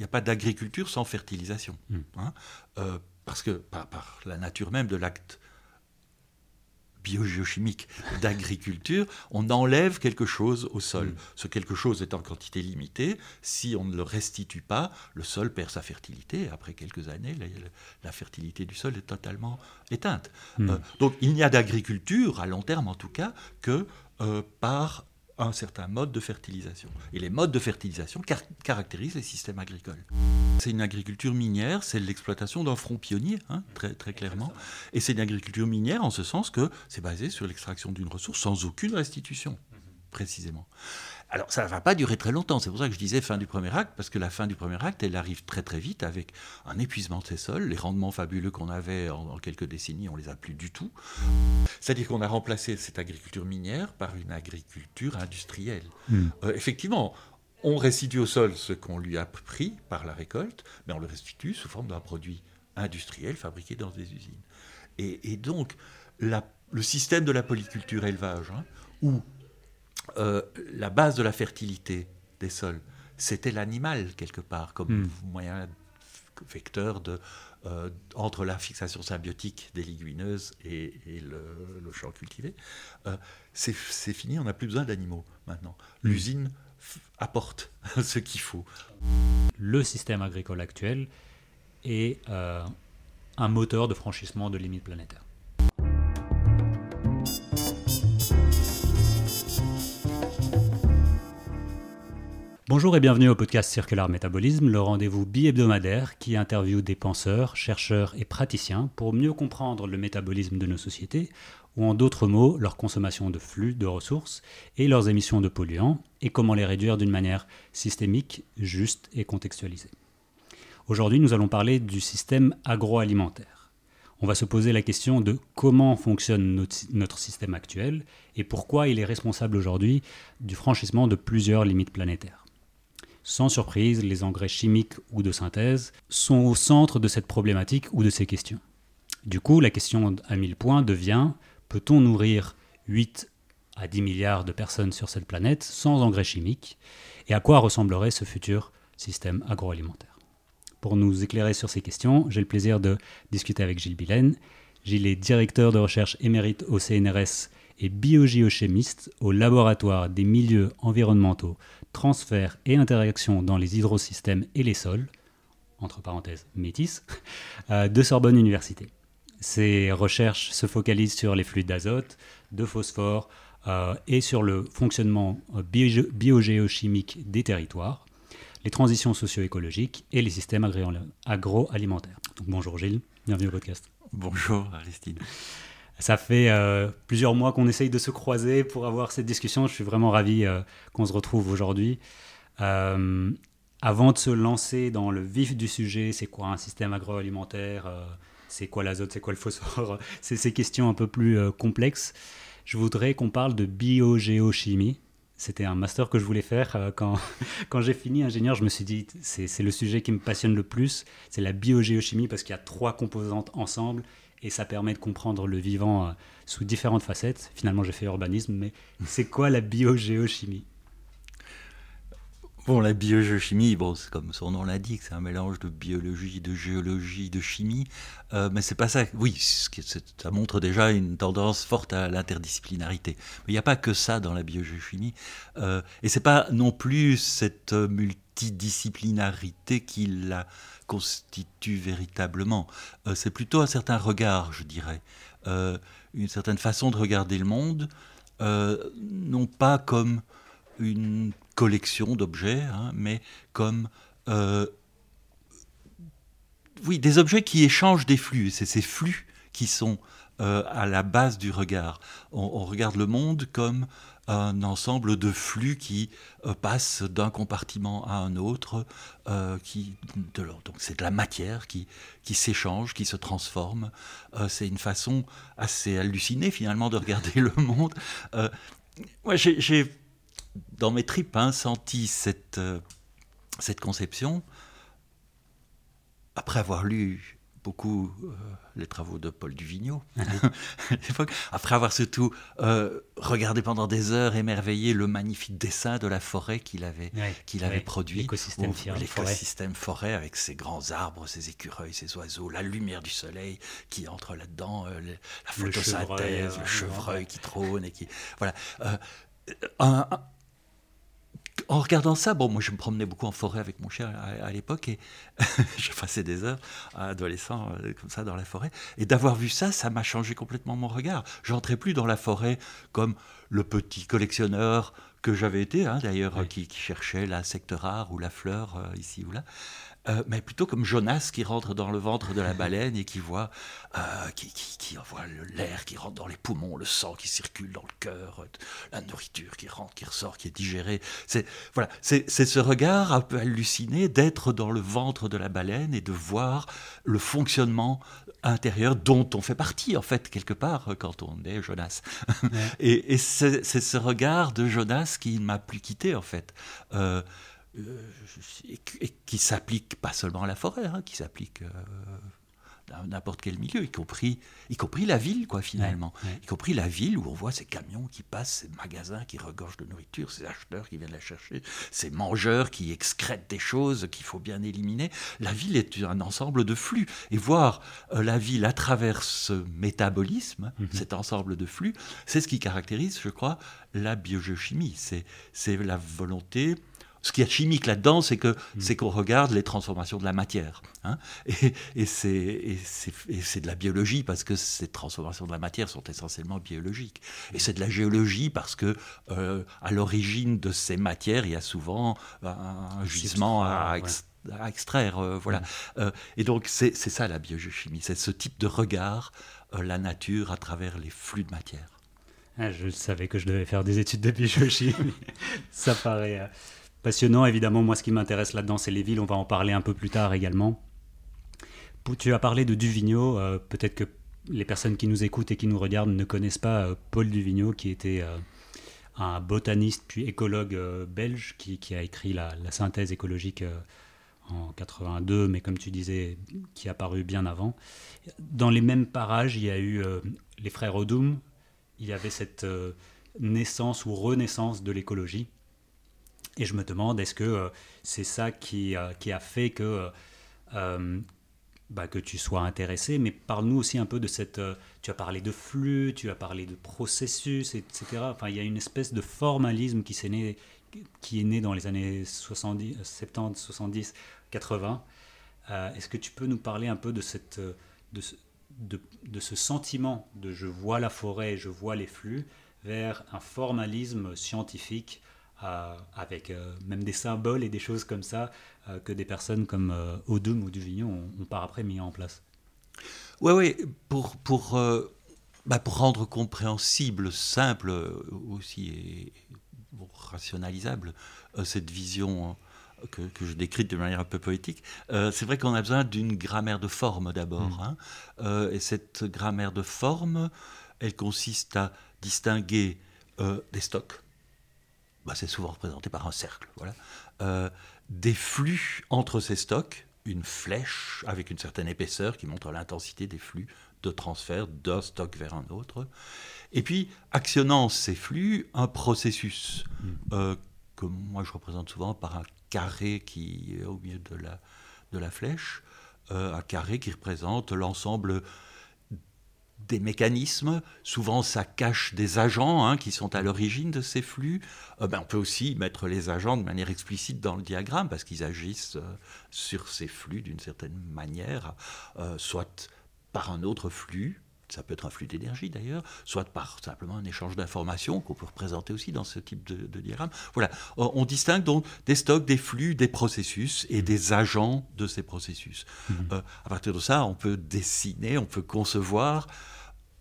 n'y a pas d'agriculture sans fertilisation. Hein, parce que par la nature même de l'acte bio-géochimique d'agriculture, on enlève quelque chose au sol. Ce quelque chose est en quantité limitée. Si on ne le restitue pas, le sol perd sa fertilité. Après quelques années, la fertilité du sol est totalement éteinte. Donc il n'y a d'agriculture, à long terme en tout cas, que par un certain mode de fertilisation. Et les modes de fertilisation caractérisent les systèmes agricoles. C'est une agriculture minière, c'est l'exploitation d'un front pionnier, hein, très, très clairement. Et c'est une agriculture minière en ce sens que c'est basé sur l'extraction d'une ressource sans aucune restitution, précisément. Alors ça ne va pas durer très longtemps, c'est pour ça que je disais fin du premier acte, parce que la fin du premier acte, elle arrive très très vite avec un épuisement de ces sols, les rendements fabuleux qu'on avait en quelques décennies, on ne les a plus du tout. C'est-à-dire qu'on a remplacé cette agriculture minière par une agriculture industrielle. Effectivement, on restitue au sol ce qu'on lui a pris par la récolte, mais on le restitue sous forme d'un produit industriel fabriqué dans des usines. Et donc, le système de la polyculture élevage, hein, où la base de la fertilité des sols, c'était l'animal quelque part comme moyen vecteur entre la fixation symbiotique des légumineuses et le champ cultivé. C'est fini, on n'a plus besoin d'animaux maintenant. L'usine apporte ce qu'il faut. Le système agricole actuel est un moteur de franchissement de limites planétaires. Bonjour et bienvenue au podcast Circular Metabolism, le rendez-vous bi-hebdomadaire qui interviewe des penseurs, chercheurs et praticiens pour mieux comprendre le métabolisme de nos sociétés, ou en d'autres mots, leur consommation de flux, de ressources et leurs émissions de polluants, et comment les réduire d'une manière systémique, juste et contextualisée. Aujourd'hui, nous allons parler du système agroalimentaire. On va se poser la question de comment fonctionne notre système actuel et pourquoi il est responsable aujourd'hui du franchissement de plusieurs limites planétaires. Sans surprise, les engrais chimiques ou de synthèse sont au centre de cette problématique ou de ces questions. Du coup, la question à 1000 points devient « Peut-on nourrir 8 à 10 milliards de personnes sur cette planète sans engrais chimiques ?» Et à quoi ressemblerait ce futur système agroalimentaire ? Pour nous éclairer sur ces questions, j'ai le plaisir de discuter avec Gilles Billen. Gilles est directeur de recherche émérite au CNRS et biogéochimiste au laboratoire des milieux environnementaux, transferts et interactions dans les hydrosystèmes et les sols, entre parenthèses METIS, de Sorbonne Université. Ses recherches se focalisent sur les flux d'azote, de phosphore et sur le fonctionnement biogéochimique des territoires, les transitions socio-écologiques et les systèmes agroalimentaires. Donc, bonjour Gilles, bienvenue au podcast. Bonjour Aristide. Ça fait plusieurs mois qu'on essaye de se croiser pour avoir cette discussion. Je suis vraiment ravi qu'on se retrouve aujourd'hui. Avant de se lancer dans le vif du sujet, c'est quoi un système agroalimentaire ? C'est quoi l'azote ? C'est quoi le phosphore ? C'est ces questions un peu plus complexes. Je voudrais qu'on parle de biogéochimie. C'était un master que je voulais faire. Quand j'ai fini ingénieur, je me suis dit c'est le sujet qui me passionne le plus. C'est la biogéochimie parce qu'il y a trois composantes ensemble. Et ça permet de comprendre le vivant sous différentes facettes. Finalement, j'ai fait urbanisme, mais c'est quoi la biogéochimie ? Bon, la biogéochimie, c'est comme son nom l'indique, c'est un mélange de biologie, de géologie, de chimie, mais c'est pas ça. Oui, ça montre déjà une tendance forte à l'interdisciplinarité. Mais il n'y a pas que ça dans la biogéochimie, et c'est pas non plus cette multidisciplinarité qui la constitue véritablement. C'est plutôt un certain regard, je dirais, une certaine façon de regarder le monde, non pas comme une collection d'objets, hein, mais comme des objets qui échangent des flux. Et c'est ces flux qui sont à la base du regard. On regarde le monde comme un ensemble de flux qui passent d'un compartiment à un autre. Donc c'est de la matière qui s'échange, qui se transforme. C'est une façon assez hallucinée, finalement, de regarder le monde. Moi, j'ai dans mes tripes, senti cette conception, après avoir lu beaucoup les travaux de Paul Duvigneaud à l'époque, après avoir surtout regardé pendant des heures, émerveillé le magnifique dessin de la forêt qu'il avait produit. L'écosystème forêt avec ses grands arbres, ses écureuils, ses oiseaux, la lumière du soleil qui entre là-dedans, la photosynthèse, le chevreuil qui trône. Et qui, voilà. En regardant ça, bon, moi je me promenais beaucoup en forêt avec mon chien à l'époque et je passais des heures adolescent comme ça dans la forêt. Et d'avoir vu ça, ça m'a changé complètement mon regard. Je n'entrais plus dans la forêt comme le petit collectionneur que j'avais été, d'ailleurs, oui, qui cherchait l'insecte rare ou la fleur ici ou là. Mais plutôt comme Jonas qui rentre dans le ventre de la baleine et qui voit l'air qui rentre dans les poumons, le sang qui circule dans le cœur, la nourriture qui rentre, qui ressort, qui est digérée. C'est ce regard un peu halluciné d'être dans le ventre de la baleine et de voir le fonctionnement intérieur dont on fait partie, en fait, quelque part, quand on est Jonas. Ouais. Et c'est ce regard de Jonas qui ne m'a plus quitté, en fait. Et qui s'applique pas seulement à la forêt, qui s'applique à n'importe quel milieu, y compris la ville, quoi, finalement. Ouais, ouais. Y compris la ville où on voit ces camions qui passent, ces magasins qui regorgent de nourriture, ces acheteurs qui viennent la chercher, ces mangeurs qui excrètent des choses qu'il faut bien éliminer. La ville est un ensemble de flux. Et voir la ville à travers ce métabolisme, cet ensemble de flux, c'est ce qui caractérise, je crois, la biogéochimie. C'est la volonté... Ce qu'il y a de chimique là-dedans, c'est qu'on regarde les transformations de la matière. Et c'est de la biologie, parce que ces transformations de la matière sont essentiellement biologiques. Et c'est de la géologie, parce que à l'origine de ces matières, il y a souvent un gisement à extraire. Et donc, c'est ça la biogéochimie. C'est ce type de regard, la nature à travers les flux de matière. Ah, je savais que je devais faire des études de biogéochimie. Ça paraît... passionnant, évidemment. Moi, ce qui m'intéresse là-dedans, c'est les villes. On va en parler un peu plus tard également. Tu as parlé de Duvigneaud. Peut-être que les personnes qui nous écoutent et qui nous regardent ne connaissent pas Paul Duvigneaud, qui était un botaniste puis écologue belge qui a écrit la synthèse écologique en 82, mais comme tu disais, qui est apparue bien avant. Dans les mêmes parages, il y a eu les frères Odum. Il y avait cette naissance ou renaissance de l'écologie. Et je me demande, est-ce que c'est ça qui a fait que tu sois intéressé? Mais parle-nous aussi un peu de cette... tu as parlé de flux, tu as parlé de processus, etc. Enfin, il y a une espèce de formalisme qui est né dans les années 70, 70, 80. Est-ce que tu peux nous parler un peu de ce sentiment de « je vois la forêt, je vois les flux » vers un formalisme scientifique avec même des symboles et des choses comme ça que des personnes comme Odum ou Duvigneaud ont par après mis en place. Oui, pour rendre compréhensible, simple aussi et rationalisable cette vision que je décris de manière un peu poétique, c'est vrai qu'on a besoin d'une grammaire de forme d'abord. Et cette grammaire de forme, elle consiste à distinguer des stocks. C'est souvent représenté par un cercle, des flux entre ces stocks, une flèche avec une certaine épaisseur qui montre l'intensité des flux de transfert d'un stock vers un autre, et puis actionnant ces flux, un processus que moi je représente souvent par un carré qui est au milieu de la flèche, un carré qui représente l'ensemble des mécanismes. Souvent ça cache des agents qui sont à l'origine de ces flux. On peut aussi mettre les agents de manière explicite dans le diagramme, parce qu'ils agissent sur ces flux d'une certaine manière, soit par un autre flux, ça peut être un flux d'énergie d'ailleurs, soit par simplement un échange d'informations qu'on peut représenter aussi dans ce type de diagramme. On distingue donc des stocks, des flux, des processus et des agents de ces processus. À partir de ça, on peut dessiner, on peut concevoir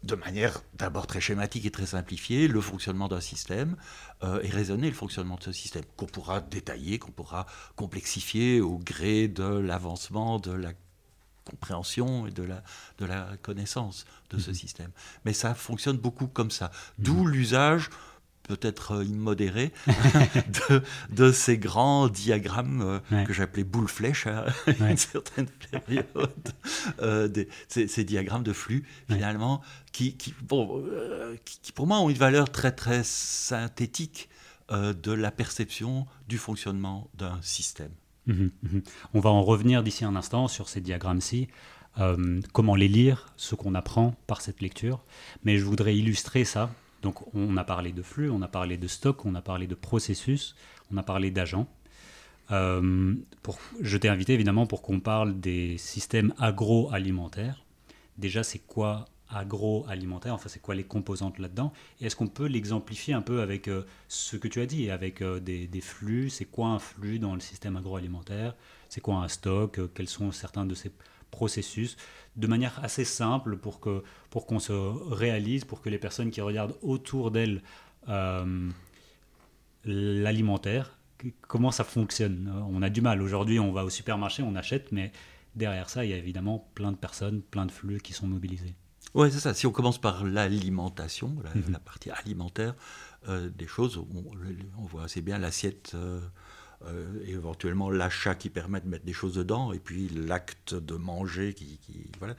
de manière d'abord très schématique et très simplifiée le fonctionnement d'un système et raisonner le fonctionnement de ce système, qu'on pourra détailler, qu'on pourra complexifier au gré de l'avancement de la compréhension et de la connaissance de ce système. Mais ça fonctionne beaucoup comme ça. D'où l'usage peut-être immodérée de ces grands diagrammes que j'appelais boule-flèche à une certaine période, ces diagrammes de flux finalement qui pour moi ont une valeur très très synthétique de la perception du fonctionnement d'un système. On va en revenir d'ici un instant sur ces diagrammes-ci, comment les lire, ce qu'on apprend par cette lecture, mais je voudrais illustrer ça. Donc on a parlé de flux, on a parlé de stock, on a parlé de processus, on a parlé d'agents. Je t'ai invité évidemment pour qu'on parle des systèmes agroalimentaires. Déjà, c'est quoi agroalimentaire, enfin c'est quoi les composantes là-dedans, et est-ce qu'on peut l'exemplifier un peu avec ce que tu as dit, avec des flux, c'est quoi un flux dans le système agroalimentaire, c'est quoi un stock, quels sont certains de ces processus, de manière assez simple pour qu'on se réalise, pour que les personnes qui regardent autour d'elles l'alimentaire, comment ça fonctionne. On a du mal, aujourd'hui on va au supermarché, on achète, mais derrière ça il y a évidemment plein de personnes, plein de flux qui sont mobilisés. Oui, c'est ça. Si on commence par l'alimentation, la partie alimentaire des choses, on voit assez bien l'assiette, éventuellement l'achat qui permet de mettre des choses dedans, et puis l'acte de manger qui voilà.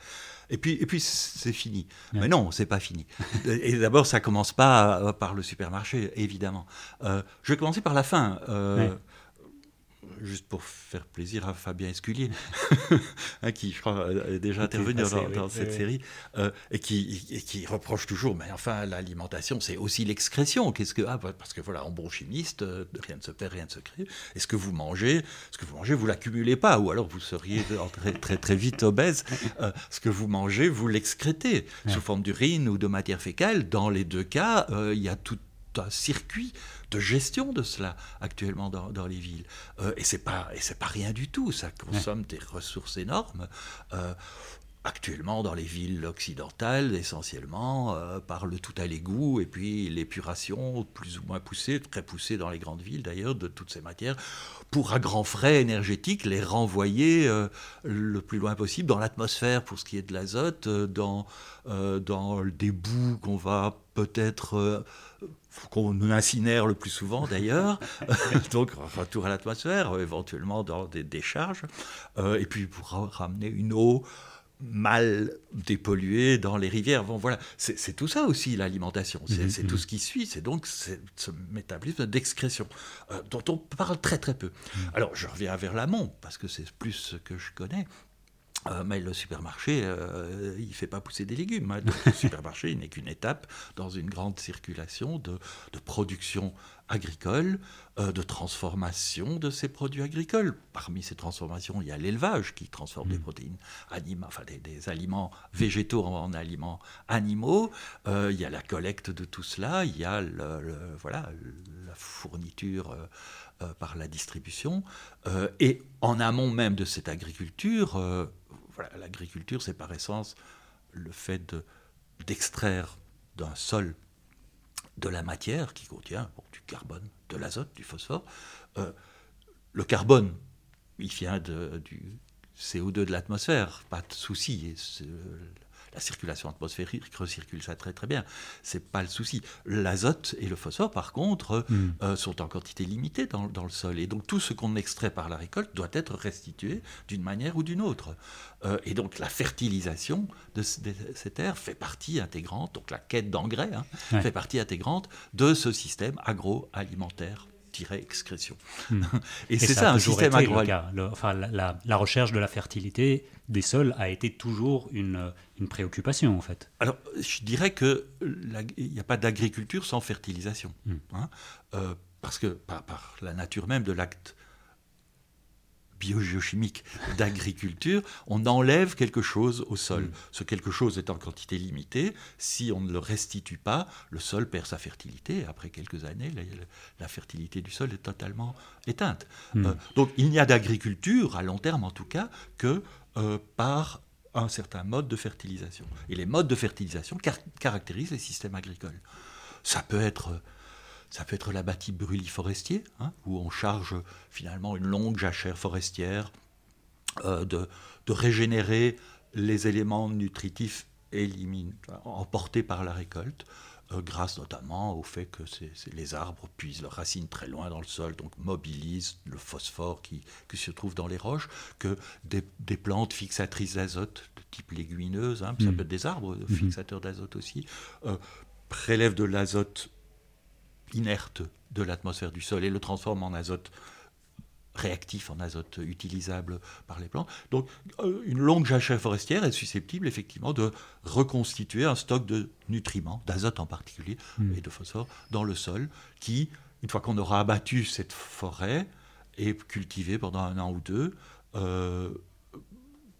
Et puis c'est fini. Ouais. Mais non, c'est pas fini. Et d'abord, ça commence pas par le supermarché, évidemment. Je vais commencer par la fin. Ouais. Juste pour faire plaisir à Fabien Esculier, qui, je crois, est déjà intervenu dans cette série, et qui reproche toujours, mais enfin, l'alimentation, c'est aussi l'excrétion. Parce que voilà, en bon chimiste, rien ne se perd, rien ne se crée. Et ce que vous mangez, vous l'accumulez pas, ou alors vous seriez très, très, très vite obèse. Ce que vous mangez, vous l'excrétez, sous forme d'urine ou de matière fécale. Dans les deux cas, il y a tout un circuit de gestion de cela actuellement dans les villes, et c'est pas rien du tout. Ça consomme des ressources énormes actuellement dans les villes occidentales, essentiellement par le tout à l'égout, et puis l'épuration plus ou moins poussée, très poussée dans les grandes villes d'ailleurs, de toutes ces matières, pour à grands frais énergétiques les renvoyer le plus loin possible dans l'atmosphère pour ce qui est de l'azote, dans des boues qu'on va peut-être qu'on incinère le plus souvent d'ailleurs, donc retour à l'atmosphère, éventuellement dans des décharges, et puis pour ramener une eau mal dépolluée dans les rivières. Bon, voilà, c'est tout ça aussi l'alimentation, c'est tout ce qui suit, c'est donc ce métabolisme d'excrétion dont on parle très très peu. Alors je reviens vers l'amont, parce que c'est plus ce que je connais. Mais le supermarché, il ne fait pas pousser des légumes. Donc, le supermarché, il n'est qu'une étape dans une grande circulation de production agricole, de transformation de ces produits agricoles. Parmi ces transformations, il y a l'élevage qui transforme des protéines animales, enfin des aliments végétaux en aliments animaux. Il y a la collecte de tout cela, il y a la fourniture par la distribution. Et en amont même de cette agriculture, l'agriculture, c'est par essence le fait d'extraire d'un sol de la matière qui contient du carbone, de l'azote, du phosphore. Le carbone, il vient du CO2 de l'atmosphère, pas de souci. La circulation atmosphérique recircule ça très très bien, c'est pas le souci. L'azote et le phosphore, par contre, sont en quantité limitée dans le sol, et donc tout ce qu'on extrait par la récolte doit être restitué d'une manière ou d'une autre. Et donc la fertilisation de ces terres fait partie intégrante, donc la quête d'engrais fait partie intégrante de ce système agroalimentaire. Excrétion. Et c'est ça un système agroalimentaire. La recherche de la fertilité des sols a été toujours une préoccupation, en fait. Alors, je dirais qu'il n'y a pas d'agriculture sans fertilisation. Parce que par la nature même de l'acte bio-géochimique d'agriculture, on enlève quelque chose au sol. Ce quelque chose est en quantité limitée. Si on ne le restitue pas, le sol perd sa fertilité. Après quelques années, la fertilité du sol est totalement éteinte. Donc il n'y a d'agriculture, à long terme en tout cas, que par un certain mode de fertilisation. Et les modes de fertilisation caractérisent les systèmes agricoles. Ça peut être l'abatis brûlis forestier, où on charge finalement une longue jachère forestière de régénérer les éléments nutritifs emportés par la récolte. grâce notamment au fait que les arbres puisent leurs racines très loin dans le sol, donc mobilisent le phosphore qui se trouve dans les roches, que des plantes fixatrices d'azote de type légumineuse, hein, ça peut être des arbres fixateurs d'azote aussi, prélèvent de l'azote inerte de l'atmosphère du sol et le transforment en azote réactif, en azote utilisable par les plantes. Donc une longue jachère forestière est susceptible effectivement de reconstituer un stock de nutriments, d'azote en particulier, et de phosphore dans le sol, qui, une fois qu'on aura abattu cette forêt et cultivé pendant un an ou deux,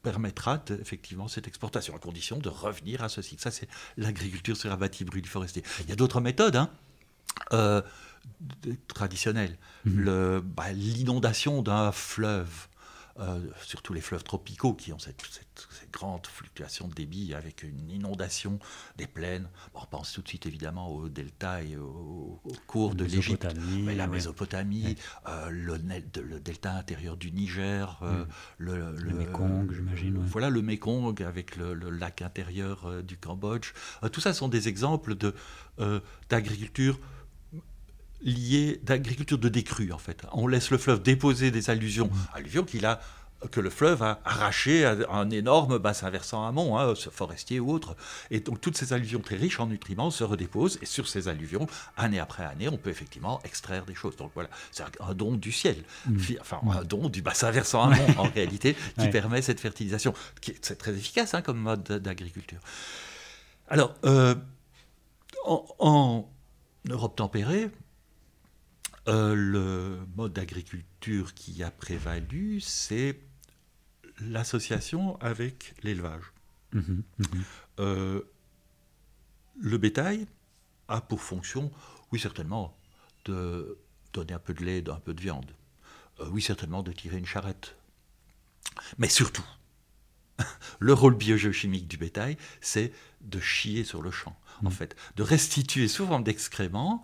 permettra effectivement cette exportation, à condition de revenir à ce cycle. Ça, c'est l'agriculture sur abattis brûlis-forestiers. Il y a d'autres méthodes, hein, traditionnelles. L'inondation d'un fleuve, surtout les fleuves tropicaux qui ont cette grande fluctuation de débit avec une inondation des plaines. Bon, on pense tout de suite évidemment au delta et au cours de l'Égypte, mais la Mésopotamie, le delta intérieur du Niger, le Mekong, j'imagine. Voilà, le Mekong avec le lac intérieur du Cambodge. Tout ça sont des exemples d'agriculture lié d'agriculture de décrue, en fait. On laisse le fleuve déposer des alluvions que le fleuve a arrachées à un énorme bassin versant amont, hein, forestier ou autre. Et donc, toutes ces alluvions très riches en nutriments se redéposent, et sur ces alluvions, année après année, on peut effectivement extraire des choses. Donc voilà, c'est un don du ciel, un don du bassin versant amont, en réalité, qui permet cette fertilisation. C'est très efficace, hein, comme mode d'agriculture. Alors, en Europe tempérée, le mode d'agriculture qui a prévalu, c'est l'association avec l'élevage. Le bétail a pour fonction, oui certainement, de donner un peu de lait, un peu de viande. Oui certainement, de tirer une charrette. Mais surtout, le rôle biogéochimique du bétail, c'est de chier sur le champ, en fait. De restituer sous forme d'excréments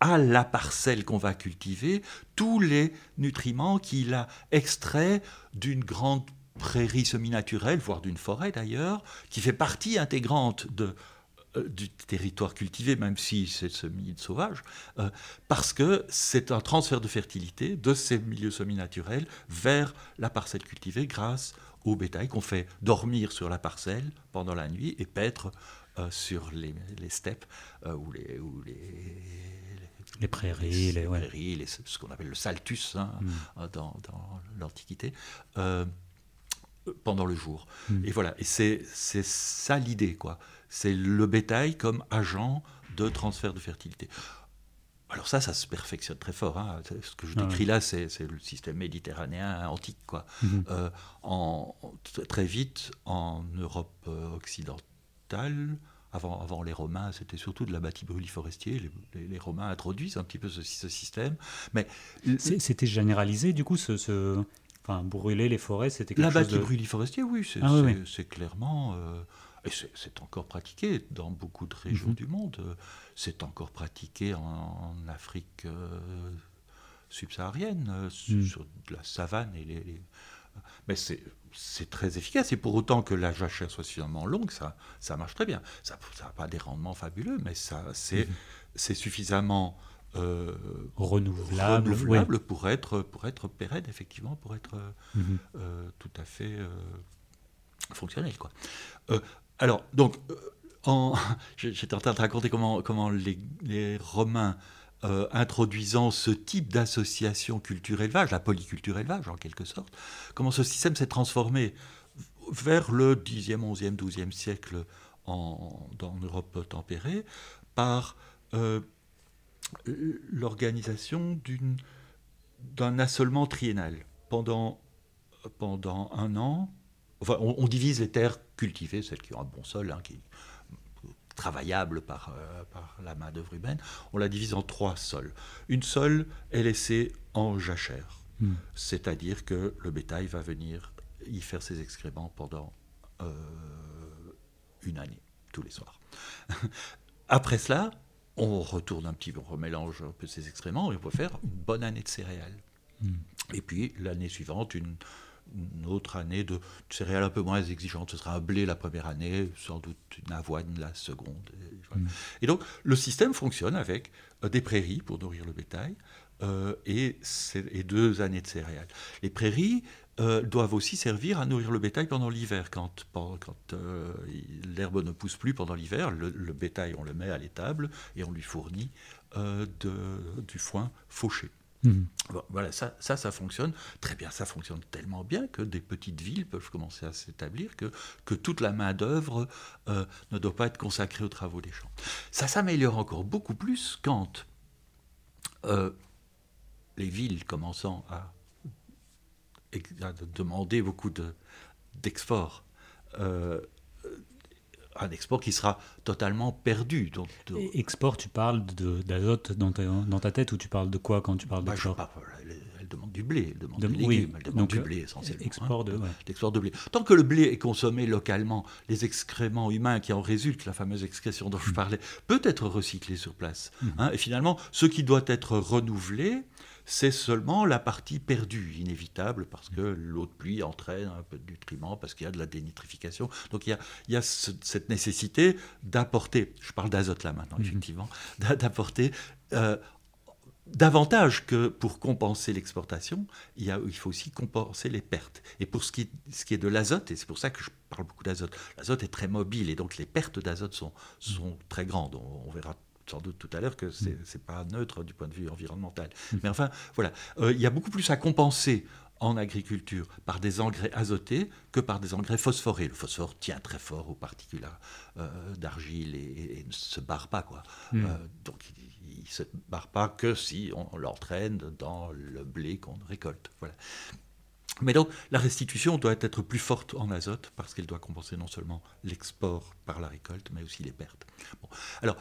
à la parcelle qu'on va cultiver, tous les nutriments qu'il a extraits d'une grande prairie semi-naturelle, voire d'une forêt d'ailleurs, qui fait partie intégrante du territoire cultivé, même si c'est semi-sauvage, parce que c'est un transfert de fertilité de ces milieux semi-naturels vers la parcelle cultivée grâce au bétail qu'on fait dormir sur la parcelle pendant la nuit et paître sur les steppes ou les prairies, ce qu'on appelle le saltus, hein, dans l'Antiquité, pendant le jour. Et voilà, et c'est ça l'idée, quoi. C'est le bétail comme agent de transfert de fertilité. Alors ça se perfectionne très fort, hein. Ce que je décris là, c'est le système méditerranéen antique, quoi. Très vite, en Europe occidentale, avant les Romains, c'était surtout de l'abattis brûlis forestier. Les Romains introduisent un petit peu ce système. Mais c'était généralisé, du coup, enfin, brûler les forêts, c'était quelque chose de... L'abattis brûlis forestier, oui, c'est clairement... et c'est encore pratiqué dans beaucoup de régions du monde. C'est encore pratiqué en Afrique subsaharienne, sur de la savane et les... Mais c'est très efficace, et pour autant que la jachère soit suffisamment longue, ça marche très bien. Ça n'a pas des rendements fabuleux, mais c'est suffisamment renouvelable pour être pérenne, effectivement, pour être tout à fait fonctionnel, quoi. Alors, donc, j'étais en train de raconter comment les Romains... introduisant ce type d'association culture-élevage, la polyculture-élevage en quelque sorte, comment ce système s'est transformé vers le 10e, 11e, 12e siècle dans l'Europe tempérée par l'organisation d'un assolement triennal. Pendant un an, enfin, on divise les terres cultivées, celles qui ont un bon sol, hein, qui... travaillable par la main d'œuvre humaine, on la divise en trois sols. Une seule est laissée en jachère, c'est-à-dire que le bétail va venir y faire ses excréments pendant une année, tous les soirs. Après cela, on retourne un petit peu, on remélange un peu ses excréments et on peut faire une bonne année de céréales. Et puis l'année suivante, une autre année de céréales un peu moins exigeantes. Ce sera un blé la première année, sans doute une avoine la seconde. Et donc, le système fonctionne avec des prairies pour nourrir le bétail et 2 années de céréales. Les prairies doivent aussi servir à nourrir le bétail pendant l'hiver. Quand l'herbe ne pousse plus pendant l'hiver, le bétail, on le met à l'étable et on lui fournit du foin fauché. Mmh. Voilà, ça fonctionne très bien. Ça fonctionne tellement bien que des petites villes peuvent commencer à s'établir, que toute la main-d'œuvre ne doit pas être consacrée aux travaux des champs. Ça s'améliore encore beaucoup plus quand les villes commençant à demander beaucoup d'export. Un export qui sera totalement perdu. Export, tu parles d'azote dans ta tête, ou tu parles de quoi quand tu parles d'export ? Elle demande du blé, elle demande des légumes, elle demande du blé essentiellement. L'export de blé. Tant que le blé est consommé localement, les excréments humains qui en résultent, la fameuse excrétion dont je parlais, peut être recyclé sur place. Et finalement, ce qui doit être renouvelé, c'est seulement la partie perdue, inévitable, parce que l'eau de pluie entraîne un peu de nutriments, parce qu'il y a de la dénitrification. Donc il y a cette nécessité d'apporter, je parle d'azote là maintenant, effectivement, d'apporter davantage que pour compenser l'exportation, il faut aussi compenser les pertes. Et pour ce qui est de l'azote, et c'est pour ça que je parle beaucoup d'azote, l'azote est très mobile, et donc les pertes d'azote sont très grandes, on verra sans doute tout à l'heure que c'est pas neutre du point de vue environnemental. Mais enfin, voilà, il y a beaucoup plus à compenser en agriculture par des engrais azotés que par des engrais phosphorés. Le phosphore tient très fort aux particules d'argile et ne se barre pas, quoi. Donc, il ne se barre pas que si on l'entraîne dans le blé qu'on récolte. Voilà. Mais donc, la restitution doit être plus forte en azote parce qu'elle doit compenser non seulement l'export par la récolte, mais aussi les pertes. Bon. Alors...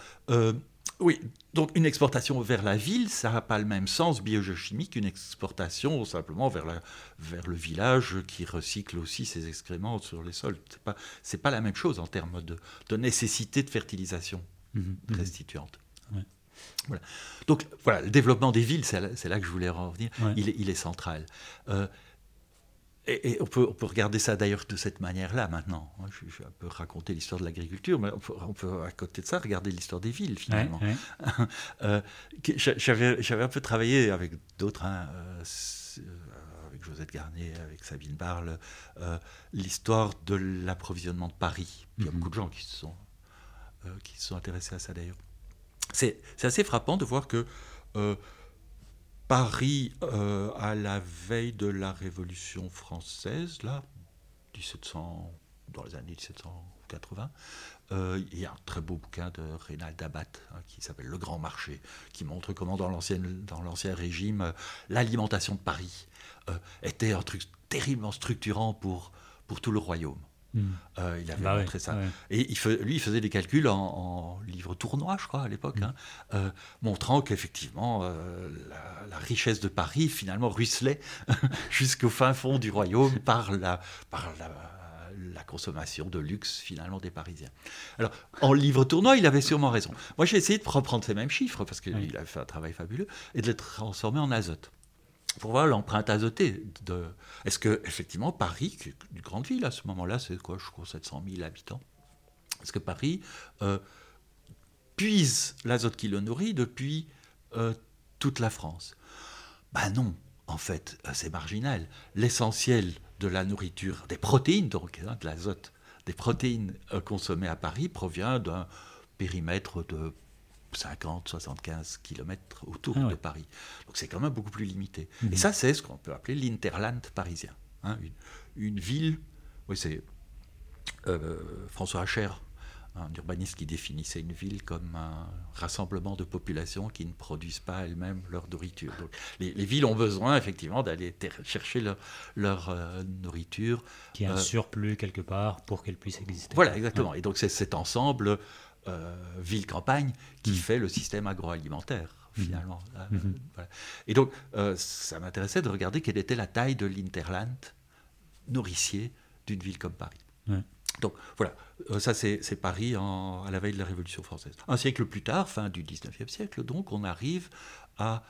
oui, donc une exportation vers la ville, ça n'a pas le même sens biogéochimique qu'une exportation simplement vers le village qui recycle aussi ses excréments sur les sols. C'est pas la même chose en termes de nécessité de fertilisation restituante. Ouais. Voilà. Donc voilà, le développement des villes, c'est là que je voulais en venir, ouais. il est central. Et on peut regarder ça d'ailleurs de cette manière-là maintenant. Je vais un peu raconter l'histoire de l'agriculture, mais on peut à côté de ça regarder l'histoire des villes finalement. Ouais, ouais. J'avais un peu travaillé avec d'autres, avec Josette Garnier, avec Sabine Barles, l'histoire de l'approvisionnement de Paris. Il y a beaucoup de gens qui se sont intéressés à ça d'ailleurs. C'est assez frappant de voir que... Paris, à la veille de la Révolution française, là, dans les années 1780, il y a un très beau bouquin de Reynald Abad qui s'appelle « Le Grand Marché », qui montre comment dans l'ancien régime, l'alimentation de Paris était un truc terriblement structurant pour tout le royaume. Il avait montré ça. Ouais. Et il faisait des calculs en livres tournois, je crois, à l'époque, montrant qu'effectivement, la richesse de Paris, finalement, ruisselait jusqu'au fin fond du royaume par la consommation de luxe, finalement, des Parisiens. Alors, en livres tournois, il avait sûrement raison. Moi, j'ai essayé de reprendre ces mêmes chiffres, parce qu'il avait fait un travail fabuleux, et de les transformer en azote. Pour voir l'empreinte azotée. Est-ce que, effectivement, Paris, qui est une grande ville à ce moment-là, c'est quoi, je crois, 700 000 habitants, est-ce que Paris puise l'azote qui le nourrit depuis toute la France ? Ben non, en fait, c'est marginal. L'essentiel de la nourriture, des protéines donc, de l'azote, des protéines consommées à Paris provient d'un périmètre de 50-75 km autour de Paris. Donc c'est quand même beaucoup plus limité. Et ça, c'est ce qu'on peut appeler l'interland parisien. Hein, une ville... Oui, c'est François Achère, un urbaniste qui définissait une ville comme un rassemblement de populations qui ne produisent pas elles-mêmes leur nourriture. Donc les villes ont besoin, effectivement, d'aller chercher leur nourriture. Qui est un surplus quelque part pour qu'elle puisse exister. Voilà, exactement. Ouais. Et donc c'est cet ensemble... ville-campagne qui fait le système agroalimentaire, finalement. Voilà. Et donc, ça m'intéressait de regarder quelle était la taille de l'interland nourricier d'une ville comme Paris. Ouais. Donc, voilà, ça c'est Paris à la veille de la Révolution française. Un siècle plus tard, fin du 19e siècle, donc, on arrive à...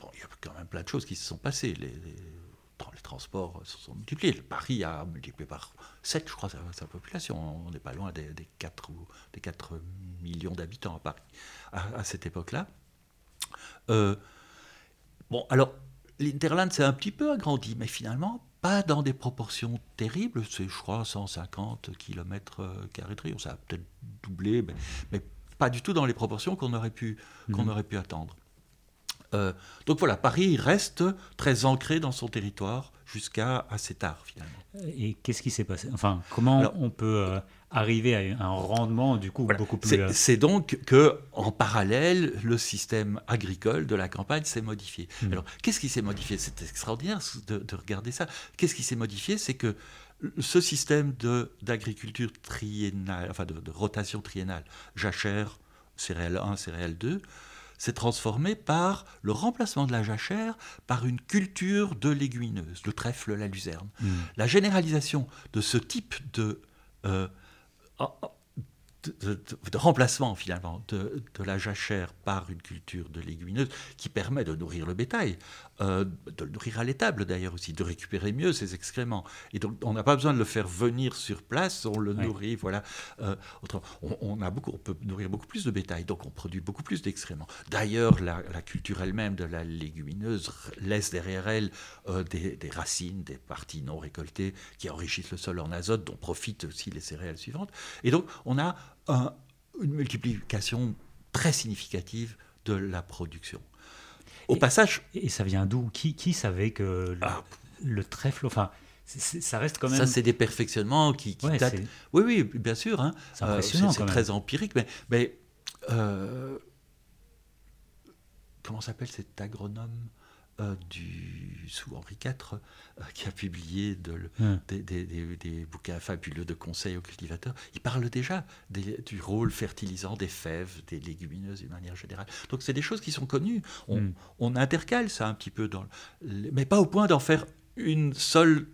Bon, il y a quand même plein de choses qui se sont passées. les transports se sont multipliés. Paris a multiplié par 7, je crois, sa population. On n'est pas loin des 4 millions d'habitants à Paris à cette époque-là. Bon, alors, l'Interland s'est un petit peu agrandi, mais finalement, pas dans des proportions terribles. C'est, je crois, 150 km². Ça a peut-être doublé, mais pas du tout dans les proportions qu'on aurait pu attendre. Donc voilà, Paris reste très ancré dans son territoire jusqu'à assez tard, finalement. Et qu'est-ce qui s'est passé ? Enfin, comment on peut arriver à un rendement, du coup, beaucoup plus... C'est donc qu'en parallèle, le système agricole de la campagne s'est modifié. Alors, qu'est-ce qui s'est modifié ? C'est extraordinaire de regarder ça. Qu'est-ce qui s'est modifié ? C'est que ce système d'agriculture triennale, enfin de rotation triennale, jachère, céréales 1, céréales 2... s'est transformé par le remplacement de la jachère par une culture de légumineuses, le trèfle, la luzerne. La généralisation de ce type de remplacement, finalement, de la jachère par une culture de légumineuses qui permet de nourrir le bétail, de le nourrir à l'étable d'ailleurs aussi, de récupérer mieux ses excréments. Et donc, on n'a pas besoin de le faire venir sur place, on le nourrit, voilà. On peut nourrir beaucoup plus de bétail, donc on produit beaucoup plus d'excréments. D'ailleurs, la culture elle-même de la légumineuse laisse derrière elle des racines, des parties non récoltées qui enrichissent le sol en azote, dont profitent aussi les céréales suivantes. Et donc, on a une multiplication très significative de la production. Au passage... Et ça vient d'où ? Qui savait que le trèfle... Enfin, ça reste quand même... Ça, c'est des perfectionnements qui datent... Oui, bien sûr. Hein. C'est impressionnant, c'est très empirique, mais comment s'appelle cet agronome sous Henri IV, qui a publié des bouquins fabuleux de conseils aux cultivateurs. Il parle déjà du rôle fertilisant des fèves, des légumineuses d'une manière générale. Donc c'est des choses qui sont connues. On intercale ça un petit peu, mais pas au point d'en faire une seule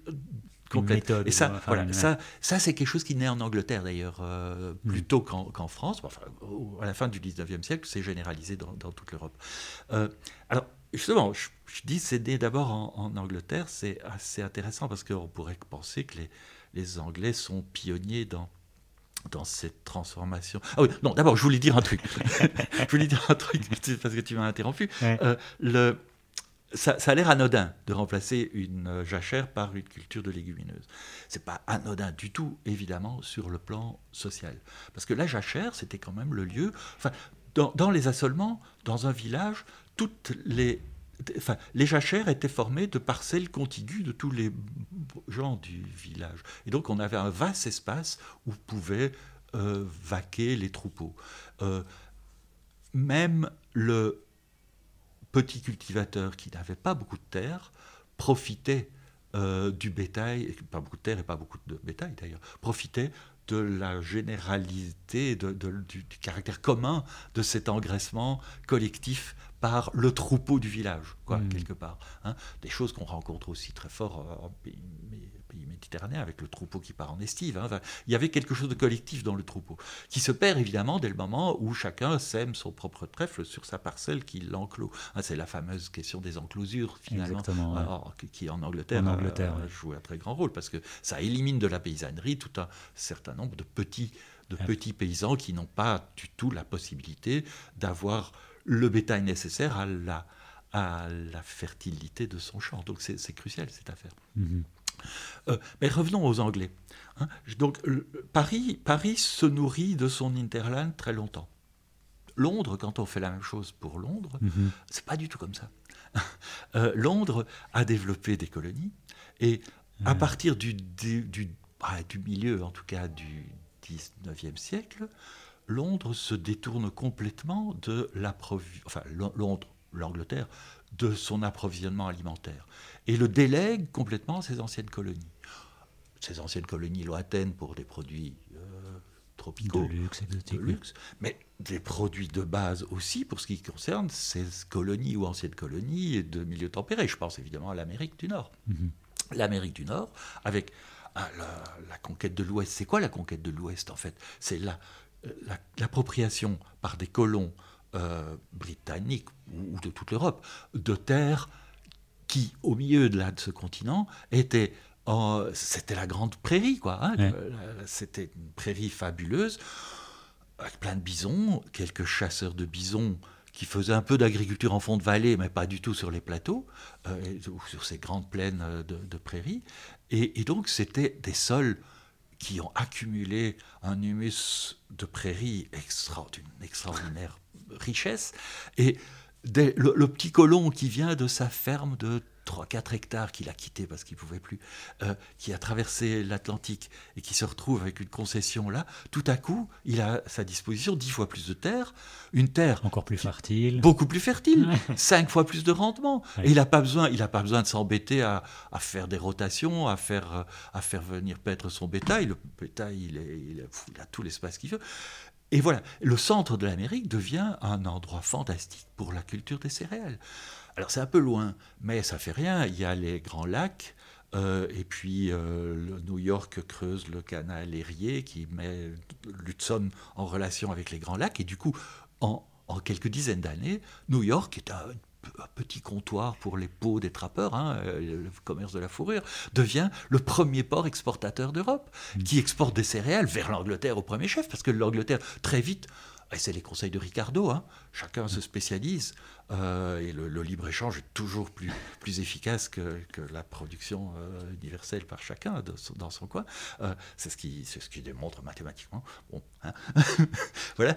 complète. Méthode, et ça, ça c'est quelque chose qui naît en Angleterre d'ailleurs, plutôt qu'en France. Enfin, à la fin du 19e siècle, c'est généralisé dans toute l'Europe. Alors, justement, je dis c'est né d'abord en Angleterre, c'est assez intéressant parce qu'on pourrait penser que les Anglais sont pionniers dans cette transformation. Ah oui, non, d'abord, je voulais dire un truc. Parce que tu m'as interrompu. Ouais. Ça a l'air anodin de remplacer une jachère par une culture de légumineuses. C'est pas anodin du tout, évidemment, sur le plan social. Parce que la jachère, c'était quand même le lieu... Enfin, dans les assolements, dans un village... Les jachères étaient formées de parcelles contiguës de tous les gens du village. Et donc, on avait un vaste espace où pouvaient vaquer les troupeaux. Même le petit cultivateur qui n'avait pas beaucoup de terre profitait du bétail, pas beaucoup de terre et pas beaucoup de bétail d'ailleurs, profitait de la généralité, du caractère commun de cet engraissement collectif par le troupeau du village, quelque part. Hein. Des choses qu'on rencontre aussi très fort en pays méditerranéen, avec le troupeau qui part en estive. Hein. Enfin, il y avait quelque chose de collectif dans le troupeau, qui se perd évidemment dès le moment où chacun sème son propre trèfle sur sa parcelle qui l'enclos. Hein, c'est la fameuse question des enclosures, finalement, qui en Angleterre, joue un très grand rôle, parce que ça élimine de la paysannerie tout un certain nombre de petits paysans qui n'ont pas du tout la possibilité d'avoir le bétail nécessaire à la fertilité de son champ. Donc c'est crucial, cette affaire. Mais revenons aux Anglais. Hein, donc Paris se nourrit de son hinterland très longtemps. Londres, quand on fait la même chose pour Londres, c'est pas du tout comme ça. Londres a développé des colonies, et à partir du milieu, en tout cas, du 19e siècle, Londres se détourne complètement de l'Angleterre, de son approvisionnement alimentaire, et le délègue complètement à ses anciennes colonies lointaines pour des produits tropicaux, de luxe, mais des produits de base aussi pour ce qui concerne ces colonies ou anciennes colonies de milieu tempéré. Je pense évidemment à l'Amérique du Nord. L'Amérique du Nord, avec la conquête de l'Ouest. C'est quoi la conquête de l'Ouest, en fait ? C'est l'appropriation par des colons britanniques ou de toute l'Europe de terres qui, au milieu de, là, de ce continent, était... c'était la grande prairie, quoi. Hein, ouais. C'était une prairie fabuleuse, avec plein de bisons, quelques chasseurs de bisons qui faisaient un peu d'agriculture en fond de vallée, mais pas du tout sur les plateaux, ou sur ces grandes plaines de prairies. Et donc, c'était des sols qui ont accumulé un humus de prairie d'une extraordinaire richesse. Et le petit colon qui vient de sa ferme de 3-4 hectares qu'il a quitté parce qu'il ne pouvait plus, qui a traversé l'Atlantique et qui se retrouve avec une concession là, tout à coup, il a à sa disposition 10 fois plus de terre, une terre encore plus fertile, beaucoup plus fertile, 5 fois plus de rendement. Ouais. Et il n'a pas besoin de s'embêter à faire des rotations, à faire venir paître son bétail. Le bétail, il a tout l'espace qu'il veut. Et voilà, le centre de l'Amérique devient un endroit fantastique pour la culture des céréales. Alors c'est un peu loin, mais ça fait rien. Il y a les Grands Lacs, et puis New York creuse le canal Erie qui met l'Hudson en relation avec les Grands Lacs. Et du coup, en quelques dizaines d'années, New York est un petit comptoir pour les peaux des trappeurs, hein, le commerce de la fourrure, devient le premier port exportateur d'Europe, qui exporte des céréales vers l'Angleterre au premier chef, parce que l'Angleterre, très vite, et c'est les conseils de Ricardo, hein, chacun se spécialise, et le libre-échange est toujours plus efficace que la production universelle par chacun dans son coin. C'est ce qui démontre mathématiquement. Bon, hein. Voilà.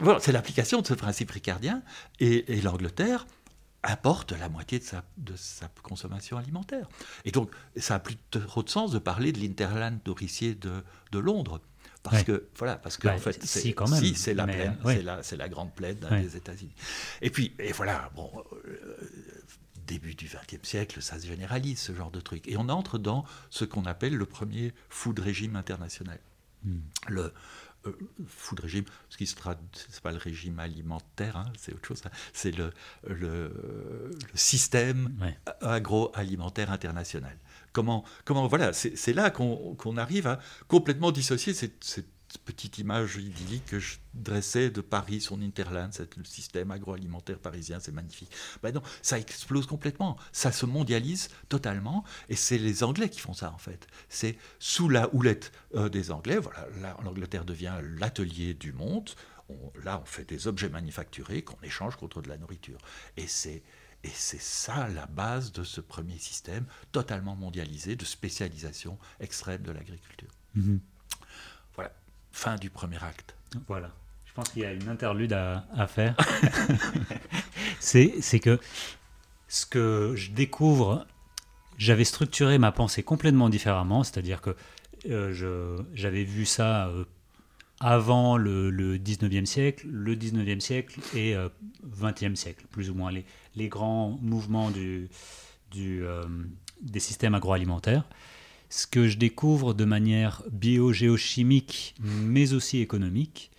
Voilà, c'est l'application de ce principe ricardien, et l'Angleterre importe la moitié de sa consommation alimentaire. Et donc, ça n'a plus trop de sens de parler de l'Interland nourricier de Londres. Parce ouais. que, voilà, parce que, bah, en fait, si, quand même. Si, c'est la plaine, ouais. c'est la grande plaine ouais. des États-Unis. Et puis, et voilà, bon, début du XXe siècle, ça se généralise, ce genre de truc. Et on entre dans ce qu'on appelle le premier food régime international. Le food régime, ce qui se traduit, c'est pas le régime alimentaire, hein, c'est autre chose, hein, c'est le système ouais. agroalimentaire international. Comment voilà, c'est là qu'on arrive à complètement dissocier cette petite image idyllique que je dressais de Paris, son hinterland, le système agroalimentaire parisien, c'est magnifique. Ben non, ça explose complètement, ça se mondialise totalement, et c'est les Anglais qui font ça en fait. C'est sous la houlette des Anglais, voilà, l'Angleterre devient l'atelier du monde. On fait des objets manufacturés qu'on échange contre de la nourriture, et c'est ça la base de ce premier système totalement mondialisé de spécialisation extrême de l'agriculture. Mmh. Voilà, fin du premier acte. Voilà, je pense qu'il y a une interlude à faire. c'est que ce que je découvre, j'avais structuré ma pensée complètement différemment, c'est-à-dire que j'avais vu ça avant le 19e siècle, le 19e siècle et 20e siècle, plus ou moins, les grands mouvements des systèmes agroalimentaires. Ce que je découvre de manière bio-géochimique, mais aussi économique,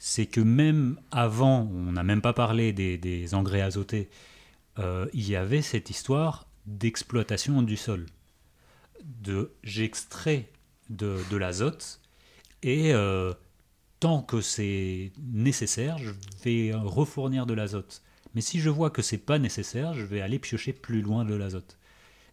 c'est que même avant, on n'a même pas parlé des engrais azotés, il y avait cette histoire d'exploitation du sol. J'extrais de l'azote et... tant que c'est nécessaire, je vais refournir de l'azote. Mais si je vois que c'est pas nécessaire, je vais aller piocher plus loin de l'azote.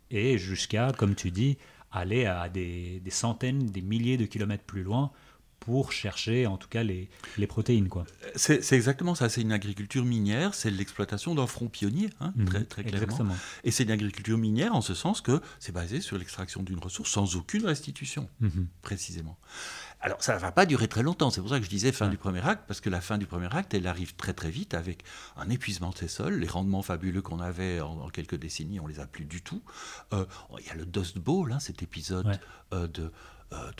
Et jusqu'à, comme tu dis, aller à des centaines, des milliers de kilomètres plus loin pour chercher en tout cas les protéines. Quoi. C'est exactement ça. C'est une agriculture minière, c'est l'exploitation d'un front pionnier, hein, très, très clairement. Exactement. Et c'est une agriculture minière en ce sens que c'est basé sur l'extraction d'une ressource sans aucune restitution, précisément. Alors, ça ne va pas durer très longtemps. C'est pour ça que je disais fin du premier acte, parce que la fin du premier acte, elle arrive très très vite avec un épuisement de ces sols. Les rendements fabuleux qu'on avait en quelques décennies, on ne les a plus du tout. Il y a le Dust Bowl, hein, cet épisode de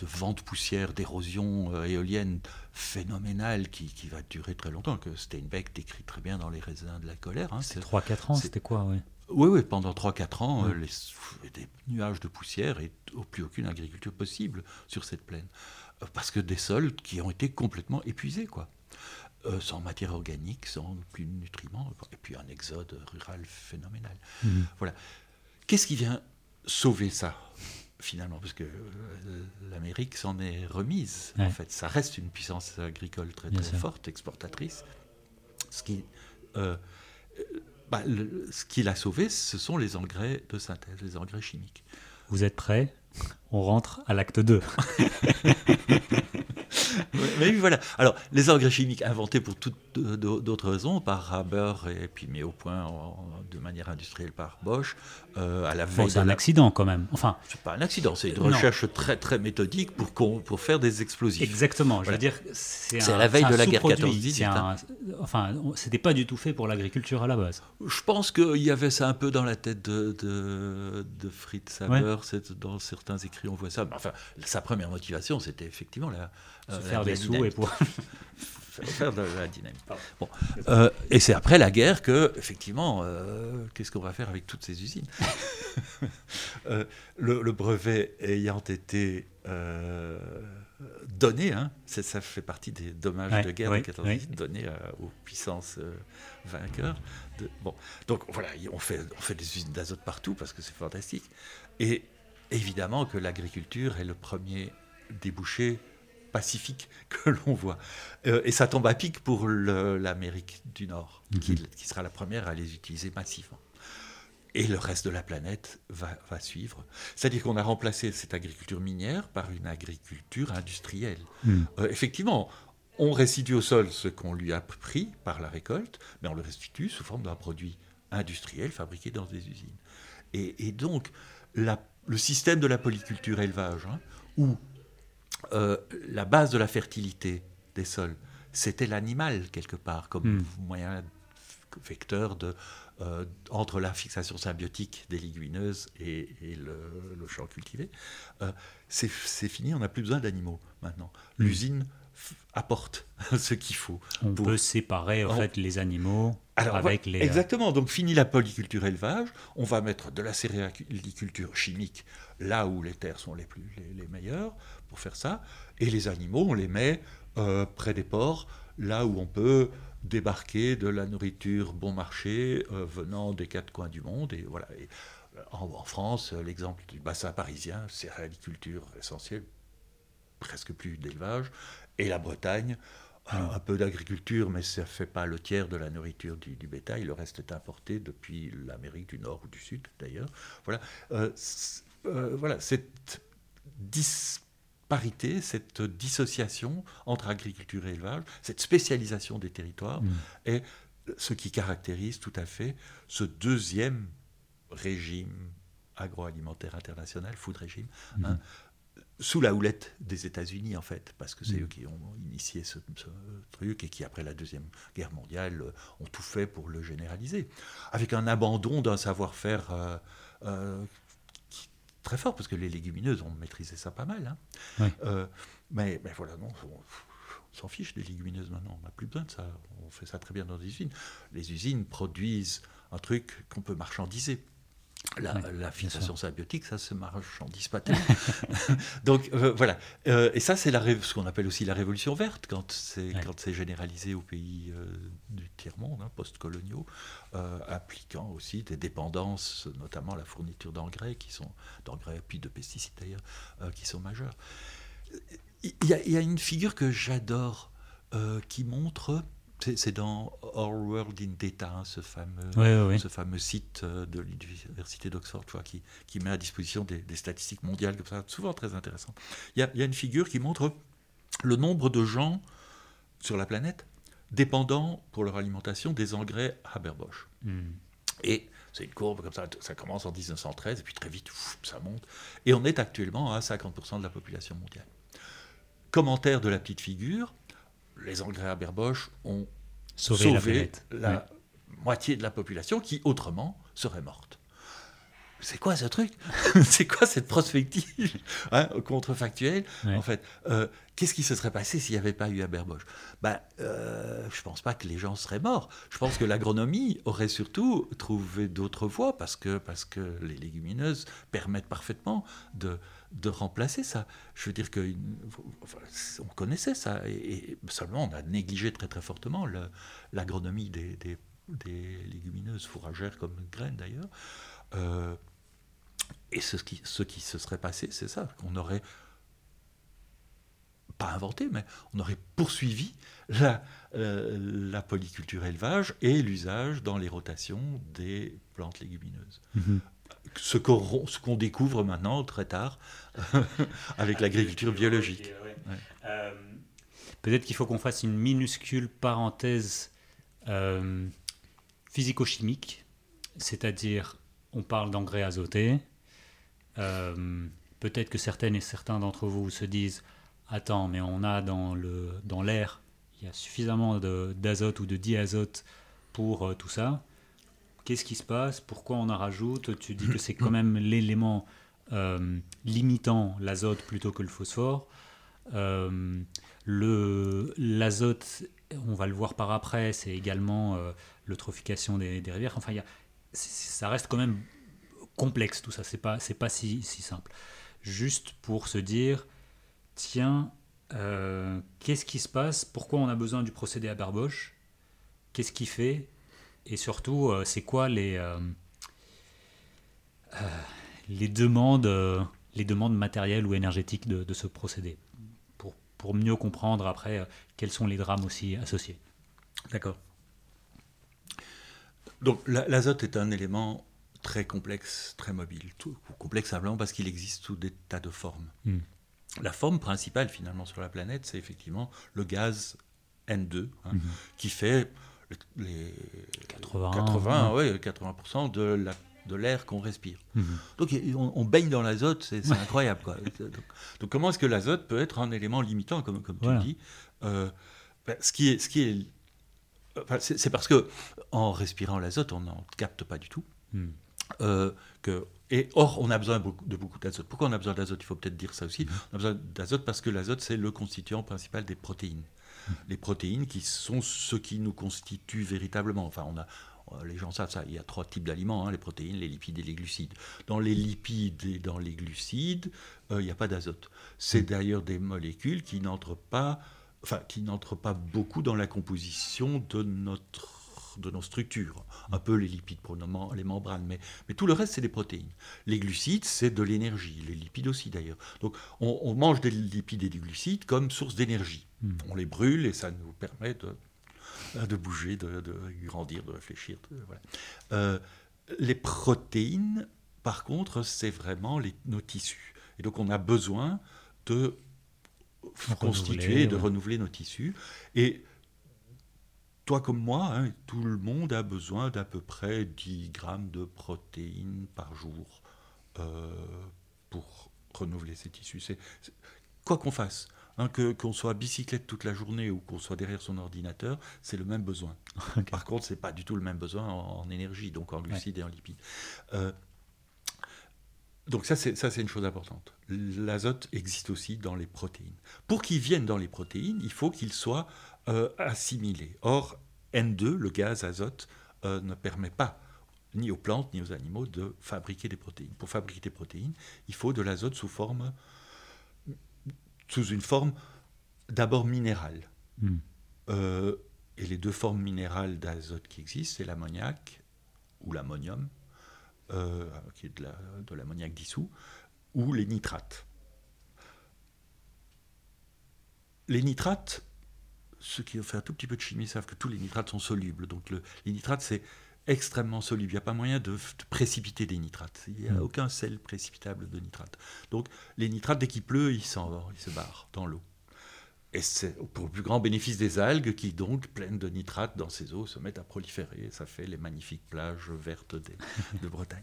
vent de poussière, d'érosion éolienne phénoménale qui va durer très longtemps, que Steinbeck décrit très bien dans Les raisins de la colère. Hein. C'est 3-4 ans, c'était quoi ouais. Oui, pendant 3-4 ans, des nuages de poussière et plus aucune agriculture possible sur cette plaine. Parce que des sols qui ont été complètement épuisés, quoi. Sans matière organique, sans plus de nutriments, et puis un exode rural phénoménal. Voilà. Qu'est-ce qui vient sauver ça, finalement? Parce que l'Amérique s'en est remise, en fait. Ça reste une puissance agricole très, très forte, exportatrice. Ce qui... Ce qu'il a sauvé, ce sont les engrais de synthèse, les engrais chimiques. Vous êtes prêts ? On rentre à l'acte 2. Mais voilà. Alors, les engrais chimiques inventés pour toutes d'autres raisons, par Haber et puis mis au point de manière industrielle par Bosch, à la veille. C'est un accident quand même. Enfin, c'est pas un accident, c'est une recherche très très méthodique pour faire des explosifs. Exactement. Voilà. Je veux dire, c'est à la veille de la guerre 14-18. Enfin, c'était pas du tout fait pour l'agriculture à la base. Je pense qu'il y avait ça un peu dans la tête de Fritz Haber. Ouais. C'est dans certains écrits, on voit ça. Enfin, sa première motivation, c'était effectivement la faire des sous et pour faire de la dynamique. Bon. Et c'est après la guerre que, effectivement, qu'est-ce qu'on va faire avec toutes ces usines ? Le brevet ayant été donné, hein, ça fait partie des dommages de guerre de 14 donnés aux puissances vainqueurs. Donc voilà, on fait des usines d'azote partout parce que c'est fantastique. Et évidemment que l'agriculture est le premier débouché pacifique que l'on voit. Et ça tombe à pic pour l'Amérique du Nord, qui sera la première à les utiliser massivement. Et le reste de la planète va suivre. C'est-à-dire qu'on a remplacé cette agriculture minière par une agriculture industrielle. Effectivement, on restitue au sol ce qu'on lui a pris par la récolte, mais on le restitue sous forme d'un produit industriel fabriqué dans des usines. Et donc, le système de la polyculture élevage, hein, où la base de la fertilité des sols, c'était l'animal, quelque part, comme moyen vecteur entre la fixation symbiotique des légumineuses et le champ cultivé. C'est fini, on n'a plus besoin d'animaux maintenant. L'usine apporte ce qu'il faut. On peut séparer en fait les animaux avec les... Exactement, donc fini la polyculture élevage, on va mettre de la céréaliculture chimique là où les terres sont les meilleures pour faire ça, et les animaux on les met près des ports, là où on peut débarquer de la nourriture bon marché venant des quatre coins du monde, et voilà. Et en France, l'exemple du bassin parisien, céréaliculture essentielle, presque plus d'élevage, et la Bretagne, un peu d'agriculture, mais ça ne fait pas le tiers de la nourriture du bétail, le reste est importé depuis l'Amérique du Nord ou du Sud d'ailleurs. Voilà, cette disparité, cette dissociation entre agriculture et élevage, cette spécialisation des territoires est ce qui caractérise tout à fait ce deuxième régime agroalimentaire international, food régime, sous la houlette des États-Unis, en fait, parce que c'est eux qui ont initié ce truc et qui, après la Deuxième Guerre mondiale, ont tout fait pour le généraliser, avec un abandon d'un savoir-faire très fort, parce que les légumineuses ont maîtrisé ça pas mal. Hein. Ouais. Mais voilà, non, on s'en fiche des légumineuses maintenant, on n'a plus besoin de ça, on fait ça très bien dans des usines. Les usines produisent un truc qu'on peut marchandiser. La fixation symbiotique, ça se marchandise pas tellement. Donc voilà. Et ça, c'est ce qu'on appelle aussi la révolution verte, quand c'est généralisé aux pays du tiers-monde, hein, post-coloniaux, appliquant aussi des dépendances, notamment la fourniture d'engrais puis de pesticides d'ailleurs, qui sont majeures. Il y a une figure que j'adore qui montre... C'est dans Our World in Data, hein, ce fameux site de l'université d'Oxford, qui met à disposition des statistiques mondiales, comme ça, souvent très intéressantes. Il y a une figure qui montre le nombre de gens sur la planète dépendant pour leur alimentation des engrais Haber-Bosch. Et c'est une courbe comme ça, ça commence en 1913, et puis très vite, ça monte. Et on est actuellement à 50% de la population mondiale. Commentaire de la petite figure. Les engrais Haber-Bosch ont sauvé la moitié de la population qui, autrement, serait morte. C'est quoi ce truc ? C'est quoi cette prospective contrefactuelle ? Ouais. En fait, qu'est-ce qui se serait passé s'il n'y avait pas eu Haber-Bosch ? Je ne pense pas que les gens seraient morts. Je pense que l'agronomie aurait surtout trouvé d'autres voies parce que les légumineuses permettent parfaitement de remplacer ça. Je veux dire qu'on connaissait ça, et seulement on a négligé très très fortement l'agronomie des légumineuses fourragères comme graines d'ailleurs. Et ce qui se serait passé, c'est ça, qu'on aurait pas inventé, mais on aurait poursuivi la polyculture élevage et l'usage dans les rotations des plantes légumineuses. Mmh. Ce qu'on découvre maintenant, très tard, avec l'agriculture biologique. Ouais. Peut-être qu'il faut qu'on fasse une minuscule parenthèse physico-chimique, c'est-à-dire on parle d'engrais azotés. Peut-être que certaines et certains d'entre vous se disent « Attends, mais on a dans l'air, il y a suffisamment d'azote ou de diazote pour tout ça. Qu'est-ce qui se passe? Pourquoi on en rajoute? Tu dis que c'est quand même l'élément limitant, l'azote plutôt que le phosphore. L'azote, on va le voir par après, c'est également l'eutrophication des rivières. Enfin, ça reste quand même complexe tout ça, c'est pas si simple. Juste pour se dire, tiens, qu'est-ce qui se passe? Pourquoi on a besoin du procédé Haber-Bosch? Qu'est-ce qu'il fait? Et surtout, c'est quoi les demandes matérielles ou énergétiques de ce procédé, pour mieux comprendre après quels sont les drames aussi associés. D'accord. Donc l'azote est un élément très complexe, très mobile. Complexe simplement parce qu'il existe sous des tas de formes. Mm. La forme principale finalement sur la planète, c'est effectivement le gaz N2, qui fait les 80% de l'air qu'on respire. Mmh. Donc on baigne dans l'azote, c'est incroyable. Quoi. Donc comment est-ce que l'azote peut être un élément limitant, comme tu dis? C'est parce qu'en respirant l'azote, on n'en capte pas du tout. Mmh. Or, on a besoin de beaucoup d'azote. Pourquoi on a besoin d'azote? Il faut peut-être dire ça aussi. On a besoin d'azote parce que l'azote, c'est le constituant principal des protéines. Les protéines qui sont ce qui nous constitue véritablement. Enfin, les gens savent ça, il y a 3 types d'aliments, les protéines, les lipides et les glucides. Dans les lipides et dans les glucides, il n'y a pas d'azote. C'est d'ailleurs des molécules qui n'entrent pas beaucoup dans la composition de nos structures. Un peu les lipides pour les membranes, mais tout le reste, c'est des protéines. Les glucides, c'est de l'énergie, les lipides aussi d'ailleurs. Donc on mange des lipides et des glucides comme source d'énergie. On les brûle et ça nous permet de bouger, de grandir, de réfléchir. Voilà. Les protéines, par contre, c'est vraiment nos tissus. Et donc on a besoin de renouveler nos tissus. Et toi comme moi, tout le monde a besoin d'à peu près 10 grammes de protéines par jour pour renouveler ses tissus. C'est quoi qu'on fasse. Qu'on soit à bicyclette toute la journée ou qu'on soit derrière son ordinateur, c'est le même besoin. Okay. Par contre, c'est pas du tout le même besoin en énergie, donc en glucides et en lipides. Donc ça, c'est une chose importante. L'azote existe aussi dans les protéines. Pour qu'il vienne dans les protéines, il faut qu'il soit assimilé. Or, N2, le gaz azote, ne permet pas, ni aux plantes, ni aux animaux, de fabriquer des protéines. Pour fabriquer des protéines, il faut de l'azote sous une forme d'abord minérale. Mm. Et les 2 formes minérales d'azote qui existent, c'est l'ammoniac ou l'ammonium, qui est de l'ammoniac dissous, ou les nitrates. Les nitrates, ceux qui ont fait un tout petit peu de chimie savent que tous les nitrates sont solubles. Donc les nitrates, c'est extrêmement soluble. Il n'y a pas moyen de précipiter des nitrates. Il n'y a aucun sel précipitable de nitrates. Donc, les nitrates, dès qu'il pleut, ils se barrent dans l'eau. Et c'est pour le plus grand bénéfice des algues qui, donc, pleines de nitrates dans ces eaux, se mettent à proliférer. Ça fait les magnifiques plages vertes de Bretagne.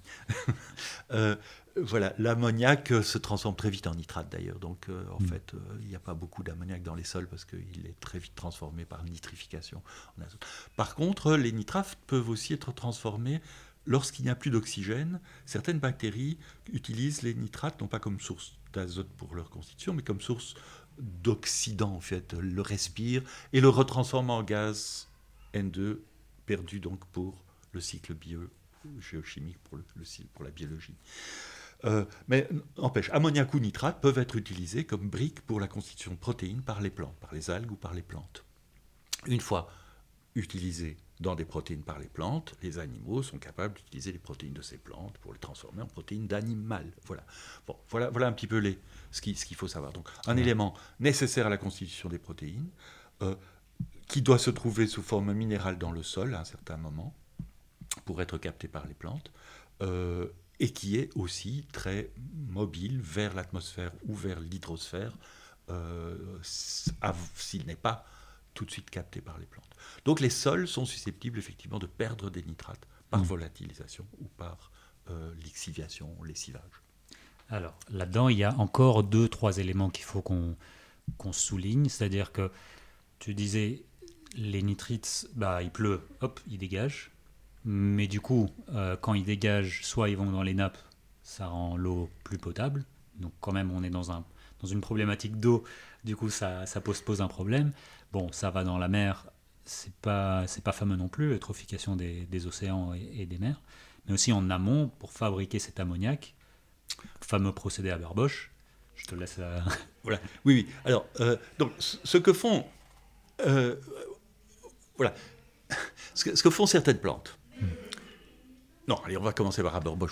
Voilà, l'ammoniac se transforme très vite en nitrate, d'ailleurs. Donc, en fait, il n'y a pas beaucoup d'ammoniac dans les sols parce qu'il est très vite transformé par nitrification en azote. Par contre, les nitrates peuvent aussi être transformés lorsqu'il n'y a plus d'oxygène. Certaines bactéries utilisent les nitrates, non pas comme source d'azote pour leur constitution, mais comme source d'oxydant, en fait, le respire et le retransforme en gaz N2, perdu donc pour le cycle géochimique, pour la biologie. Mais n'empêche, ammoniac ou nitrate peuvent être utilisés comme briques pour la constitution de protéines par les plantes, par les algues ou par les plantes. Une fois utilisés dans des protéines par les plantes, les animaux sont capables d'utiliser les protéines de ces plantes pour les transformer en protéines d'animal. Voilà. Bon, voilà un petit peu ce qu'il faut savoir. Donc, un élément nécessaire à la constitution des protéines, qui doit se trouver sous forme minérale dans le sol à un certain moment, pour être capté par les plantes, et qui est aussi très mobile vers l'atmosphère ou vers l'hydrosphère, s'il n'est pas tout de suite capté par les plantes. Donc les sols sont susceptibles effectivement de perdre des nitrates par volatilisation ou par lixiviation, lessivage. Alors là-dedans, il y a encore 2-3 éléments qu'il faut qu'on souligne, c'est-à-dire que tu disais les nitrites, bah, il pleut, hop, ils dégagent, mais du coup, quand ils dégagent, soit ils vont dans les nappes, ça rend l'eau plus potable, donc quand même on est dans une problématique d'eau, du coup ça pose un problème. Bon, ça va dans la mer, c'est pas fameux non plus, l'eutrophication des océans et des mers, mais aussi en amont, pour fabriquer cet ammoniac, fameux procédé Haber-Bosch, je te laisse... Voilà, oui. Alors, donc, ce que font... Ce que font certaines plantes... Non, allez, on va commencer par Haber-Bosch.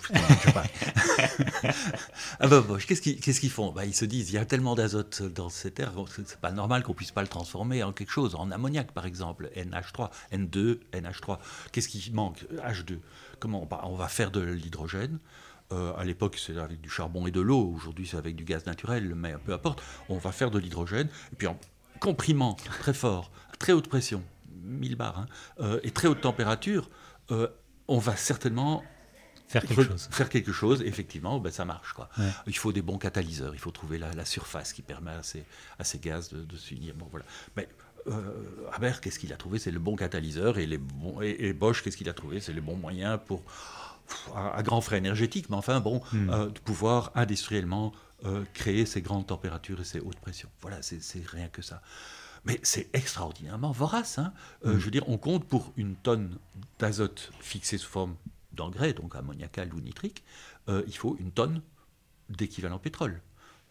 Haber-Bosch, qu'est-ce qu'ils font ? Ils se disent, il y a tellement d'azote dans cette terre, c'est pas normal qu'on puisse pas le transformer en quelque chose, en ammoniac par exemple, NH3, N2, NH3. Qu'est-ce qui manque ? H2. Comment on va faire de l'hydrogène ? À l'époque, c'est avec du charbon et de l'eau. Aujourd'hui, c'est avec du gaz naturel, mais peu importe. On va faire de l'hydrogène, et puis en comprimant très fort, à très haute pression, 1000 bars, et très haute température, on va certainement faire quelque chose. Effectivement, ça marche, quoi. Ouais. Il faut des bons catalyseurs, il faut trouver la surface qui permet à ces gaz de s'unir. Bon, voilà. Mais Haber, qu'est-ce qu'il a trouvé ? C'est le bon catalyseur. Et Bosch, qu'est-ce qu'il a trouvé ? C'est le bon moyen pour, à grands frais énergétiques, mais enfin, de pouvoir industriellement créer ces grandes températures et ces hautes pressions. Voilà, c'est rien que ça. Mais c'est extraordinairement vorace. Je veux dire, on compte pour une tonne d'azote fixée sous forme d'engrais, donc ammoniacal ou nitrique, il faut une tonne d'équivalent pétrole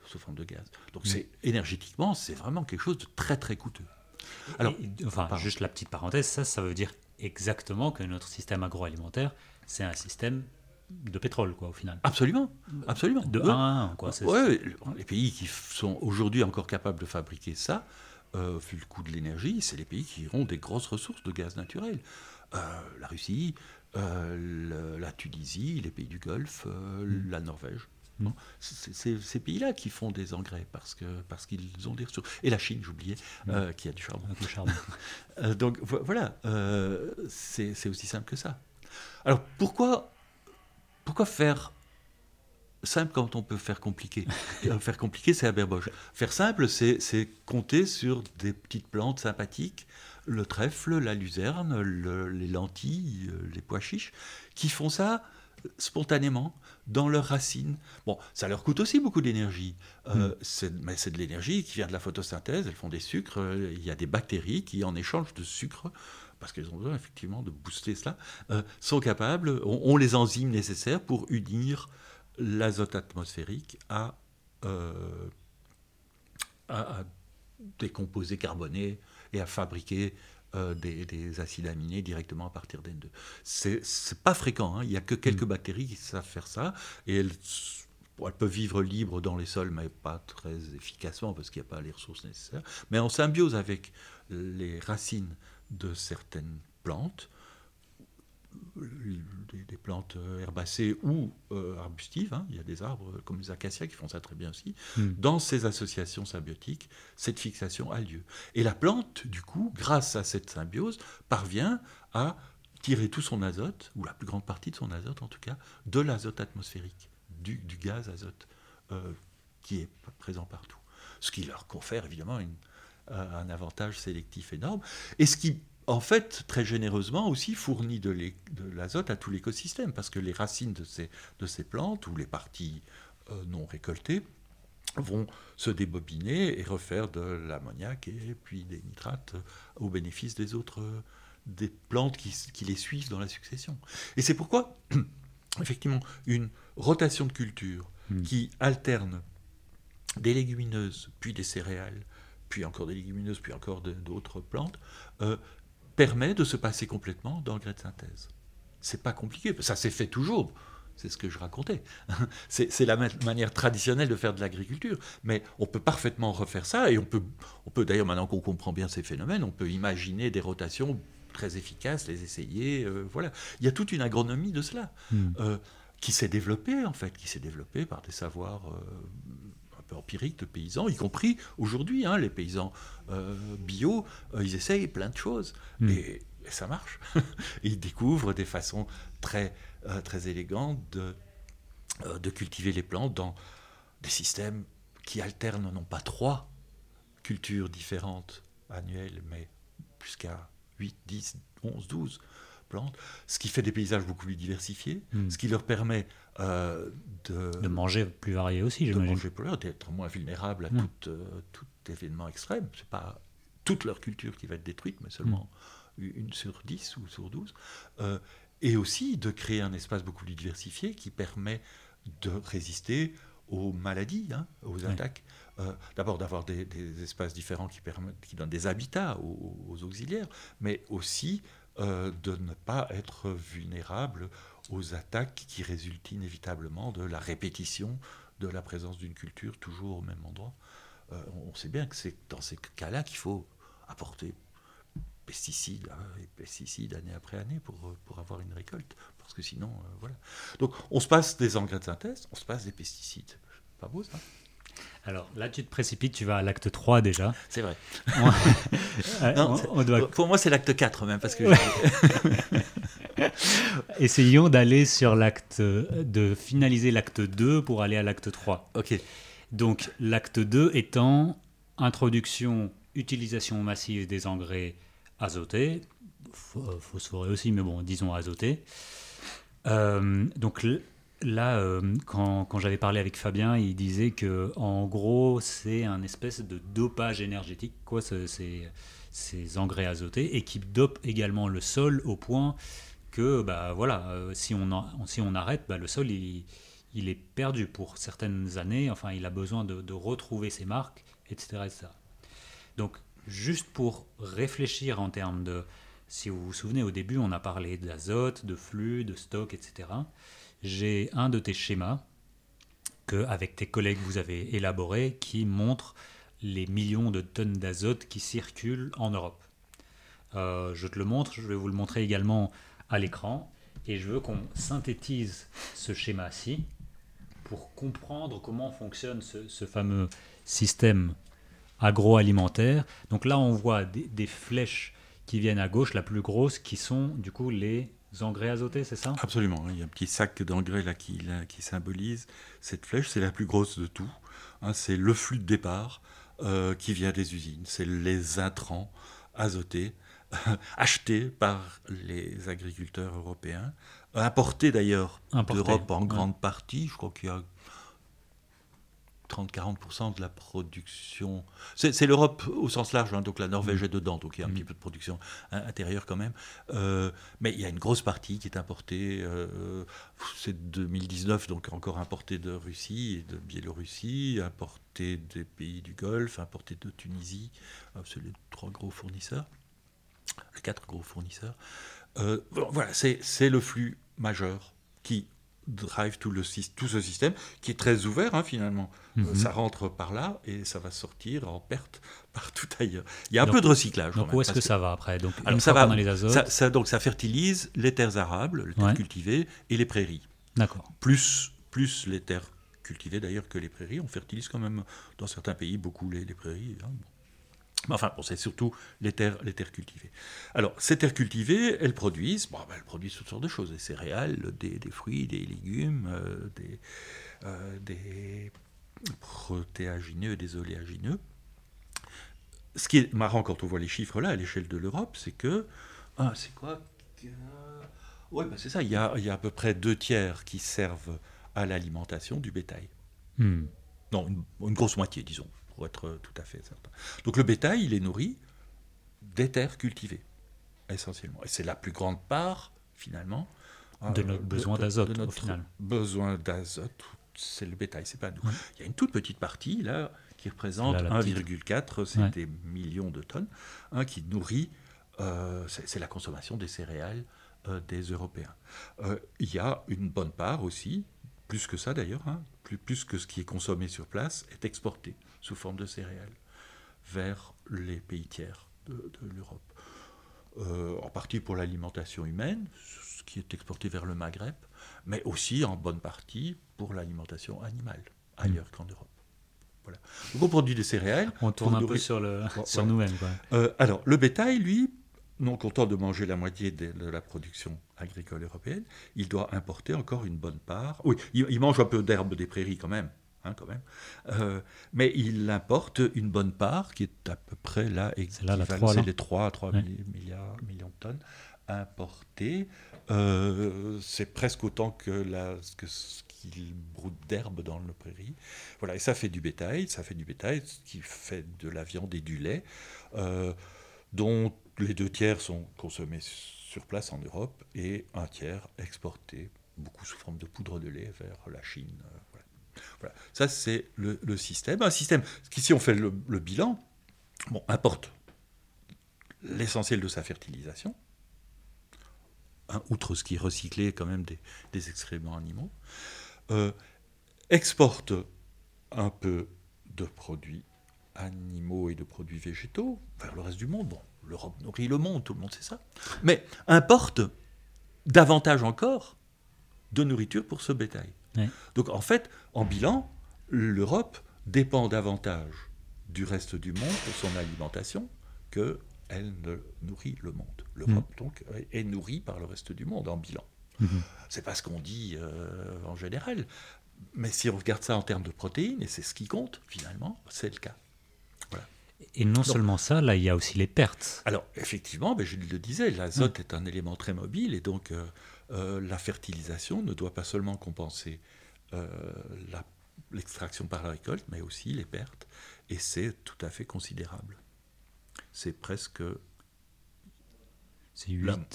sous forme de gaz. Donc c'est, énergétiquement, c'est vraiment quelque chose de très très coûteux. Alors, juste la petite parenthèse, ça veut dire exactement que notre système agroalimentaire, c'est un système de pétrole, quoi, au final. Absolument. De 1 à 1, quoi. Les pays qui sont aujourd'hui encore capables de fabriquer ça, vu le coût de l'énergie, c'est les pays qui ont des grosses ressources de gaz naturel. La Russie, la Tunisie, les pays du Golfe, la Norvège. C'est ces pays-là qui font des engrais parce qu'ils ont des ressources. Et la Chine, j'oubliais, qui a du charbon. Donc voilà, c'est aussi simple que ça. Alors pourquoi faire simple quand on peut faire compliqué. Faire compliqué, c'est Haber-Bosch. Faire simple, c'est compter sur des petites plantes sympathiques, le trèfle, la luzerne, les lentilles, les pois chiches, qui font ça spontanément dans leurs racines. Bon, ça leur coûte aussi beaucoup d'énergie, mais c'est de l'énergie qui vient de la photosynthèse, elles font des sucres, il y a des bactéries qui, en échange de sucre, parce qu'elles ont besoin effectivement de booster cela, sont capables, ont les enzymes nécessaires pour unir l'azote atmosphérique à des composés carbonés et à fabriquer des acides aminés directement à partir d'N2. C'est pas fréquent, il n'y a que quelques bactéries qui savent faire ça, et elles peuvent vivre libres dans les sols, mais pas très efficacement, parce qu'il n'y a pas les ressources nécessaires. Mais en symbiose avec les racines de certaines plantes, des plantes herbacées ou arbustives, il y a des arbres comme les acacias qui font ça très bien aussi, dans ces associations symbiotiques, cette fixation a lieu. Et la plante, du coup, grâce à cette symbiose, parvient à tirer tout son azote, ou la plus grande partie de son azote en tout cas, de l'azote atmosphérique, du gaz azote qui est présent partout. Ce qui leur confère évidemment un avantage sélectif énorme, et ce qui en fait, très généreusement aussi, fournit de l'azote à tout l'écosystème, parce que les racines de ces plantes, ou les parties non récoltées, vont se débobiner et refaire de l'ammoniac et puis des nitrates au bénéfice des autres, des plantes qui les suivent dans la succession. Et c'est pourquoi, effectivement, une rotation de culture qui alterne des légumineuses, puis des céréales, puis encore des légumineuses, puis encore d'autres plantes, permet de se passer complètement d'engrais de synthèse. C'est pas compliqué, ça s'est fait toujours, c'est ce que je racontais. C'est la manière traditionnelle de faire de l'agriculture, mais on peut parfaitement refaire ça, et on peut d'ailleurs, maintenant qu'on comprend bien ces phénomènes, on peut imaginer des rotations très efficaces, les essayer, voilà. Il y a toute une agronomie de cela, qui s'est développée en fait, par des savoirs... un peu empirique de paysans, y compris aujourd'hui, les paysans bio, ils essayent plein de choses et ça marche. Ils découvrent des façons très élégantes de cultiver les plantes dans des systèmes qui alternent non pas 3 cultures différentes annuelles, mais jusqu'à 8, 10, 11, 12 plantes, ce qui fait des paysages beaucoup plus diversifiés, ce qui leur permet de manger plus varié aussi, j'imagine. De manger plus varié, d'être moins vulnérable à tout événement extrême. Ce n'est pas toute leur culture qui va être détruite, mais seulement 1 sur 10 ou sur 12. Et aussi de créer un espace beaucoup plus diversifié qui permet de résister aux maladies, aux attaques. D'abord d'avoir des espaces différents qui donnent des habitats aux auxiliaires, mais aussi de ne pas être vulnérable aux attaques qui résultent inévitablement de la répétition de la présence d'une culture toujours au même endroit. On sait bien que c'est dans ces cas-là qu'il faut apporter pesticides année après année pour avoir une récolte, parce que sinon, voilà. Donc on se passe des engrais de synthèse, on se passe des pesticides. Pas beau ça ? Alors là, tu te précipites, tu vas à l'acte 3 déjà. C'est vrai. Pour moi, c'est l'acte 4 même, parce que... Essayons d'aller sur de finaliser l'acte 2 pour aller à l'acte 3. Ok. Donc l'acte 2 étant introduction, utilisation massive des engrais azotés, phosphorés aussi, mais bon, disons azotés. Donc là, quand j'avais parlé avec Fabien, il disait que en gros, c'est un espèce de dopage énergétique, quoi, ces engrais azotés, et qui dope également le sol au point que, si on arrête, le sol il est perdu pour certaines années. Enfin, il a besoin de retrouver ses marques, etc. Donc, juste pour réfléchir en termes de, si vous vous souvenez, au début, on a parlé d'azote, de flux, de stock, etc. J'ai un de tes schémas qu'avec tes collègues vous avez élaboré qui montre les millions de tonnes d'azote qui circulent en Europe. Je te le montre, je vais vous le montrer également à l'écran et je veux qu'on synthétise ce schéma-ci pour comprendre comment fonctionne ce fameux système agroalimentaire. Donc là on voit des flèches qui viennent à gauche, la plus grosse, qui sont du coup les engrais azotés, c'est ça ? Absolument. Il y a un petit sac d'engrais là qui symbolise cette flèche. C'est la plus grosse de tout. C'est le flux de départ qui vient des usines. C'est les intrants azotés, achetés par les agriculteurs européens, importés d'ailleurs d'Europe en grande partie. Je crois qu'il y a 30-40% de la production. C'est l'Europe au sens large, donc la Norvège est dedans, donc il y a un petit peu de production intérieure quand même. Mais il y a une grosse partie qui est importée, c'est 2019, donc encore importée de Russie et de Biélorussie, importée des pays du Golfe, importée de Tunisie. C'est les 4 gros fournisseurs. Voilà, c'est le flux majeur qui drive tout ce système qui est très ouvert finalement. Ça rentre par là et ça va sortir en perte par tout ailleurs. Il y a un peu de recyclage. Donc où est-ce que ça va après ? Donc les azotes. Ça fertilise les terres arables, les terres cultivées et les prairies. D'accord. Plus les terres cultivées d'ailleurs que les prairies. On fertilise quand même dans certains pays beaucoup les prairies. C'est surtout les terres cultivées. Alors, ces terres cultivées, elles produisent toutes sortes de choses. Des céréales, des fruits, des légumes, des protéagineux, des oléagineux. Ce qui est marrant quand on voit les chiffres là, à l'échelle de l'Europe, c'est que... c'est ça. Il y a à peu près 2 tiers qui servent à l'alimentation du bétail. Non, une grosse moitié, disons, pour être tout à fait certain. Donc le bétail, il est nourri des terres cultivées, essentiellement. Et c'est la plus grande part, finalement, de notre besoin d'azote, au final. Besoin d'azote, c'est le bétail, c'est pas nous. Il y a une toute petite partie, là, qui représente 1,4, c'est des millions de tonnes, qui nourrit c'est la consommation des céréales des Européens. Il y a une bonne part aussi, plus que ça d'ailleurs, hein, plus que ce qui est consommé sur place, est exporté sous forme de céréales vers les pays tiers de l'Europe. En partie pour l'alimentation humaine, ce qui est exporté vers le Maghreb, mais aussi en bonne partie pour l'alimentation animale, ailleurs qu'en Europe. Voilà. Donc on produit des céréales. On tourne un peu sur nous-mêmes. Quoi. Alors, le bétail, lui, non content de manger la moitié de la production agricole européenne, il doit importer encore une bonne part. Oui, il mange un peu d'herbe des prairies quand même. Mais il importe une bonne part, qui est à peu près là, c'est les 3 millions de tonnes importées. C'est presque autant que ce qu'il broute d'herbe dans nos prairies. Voilà, et ça fait du bétail, ce qui fait de la viande et du lait, dont les 2 tiers sont consommés sur place en Europe et 1 tiers exportés, beaucoup sous forme de poudre de lait, vers la Chine. Voilà. Ça, c'est le système. Un système qui, si on fait le bilan, importe l'essentiel de sa fertilisation, outre ce qui est recyclé quand même des excréments animaux, exporte un peu de produits animaux et de produits végétaux vers le reste du monde. L'Europe nourrit le monde, tout le monde sait ça. Mais importe davantage encore de nourriture pour ce bétail. Ouais. Donc en fait, en bilan, l'Europe dépend davantage du reste du monde pour son alimentation qu'elle ne nourrit le monde. L'Europe donc est nourrie par le reste du monde en bilan. C'est pas ce qu'on dit en général, mais si on regarde ça en termes de protéines, et c'est ce qui compte finalement, c'est le cas. Voilà. Et non seulement ça, là il y a aussi les pertes. Alors effectivement, je le disais, l'azote est un élément très mobile, et donc la fertilisation ne doit pas seulement compenser l'extraction par la récolte, mais aussi les pertes, et c'est tout à fait considérable. C'est presque... C'est 8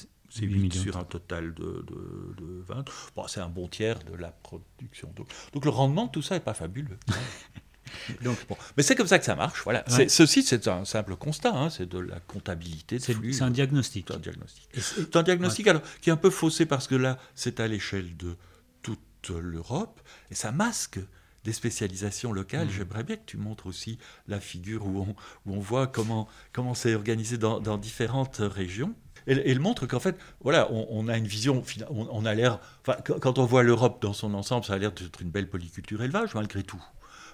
sur un total de 20. C'est un bon tiers de la production. Donc le rendement de tout ça n'est pas fabuleux. Mais c'est comme ça que ça marche. Voilà. Ouais. Ceci, c'est un simple constat. C'est de la comptabilité. C'est un diagnostic. C'est un diagnostic alors, qui est un peu faussé parce que là, c'est à l'échelle de toute l'Europe. Et ça masque des spécialisations locales. J'aimerais bien que tu montres aussi la figure où on voit comment c'est organisé dans différentes régions. Elle montre qu'en fait, voilà, on a une vision, on a l'air... Quand on voit l'Europe dans son ensemble, ça a l'air d'être une belle polyculture élevage, malgré tout.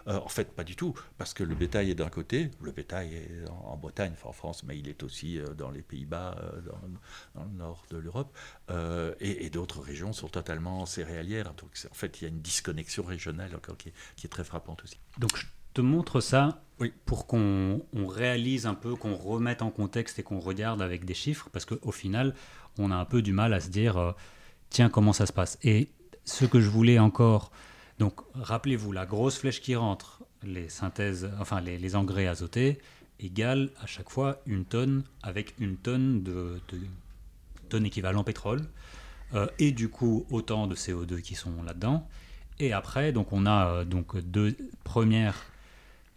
En fait, pas du tout, parce que le bétail est d'un côté, le bétail est en Bretagne, en France, mais il est aussi dans les Pays-Bas, dans le nord de l'Europe, et d'autres régions sont totalement céréalières. Donc, en fait, il y a une disconnexion régionale encore qui est très frappante aussi. Donc, je te montre ça pour qu'on réalise un peu, qu'on remette en contexte et qu'on regarde avec des chiffres, parce qu'au final, on a un peu du mal à se dire, tiens, comment ça se passe ? Et ce que je voulais encore... Donc, rappelez-vous, la grosse flèche qui rentre, les synthèses, enfin les engrais azotés, égale à chaque fois 1 tonne avec 1 tonne de tonne équivalent pétrole, et du coup autant de CO2 qui sont là-dedans. Et après, donc on a donc 2 premières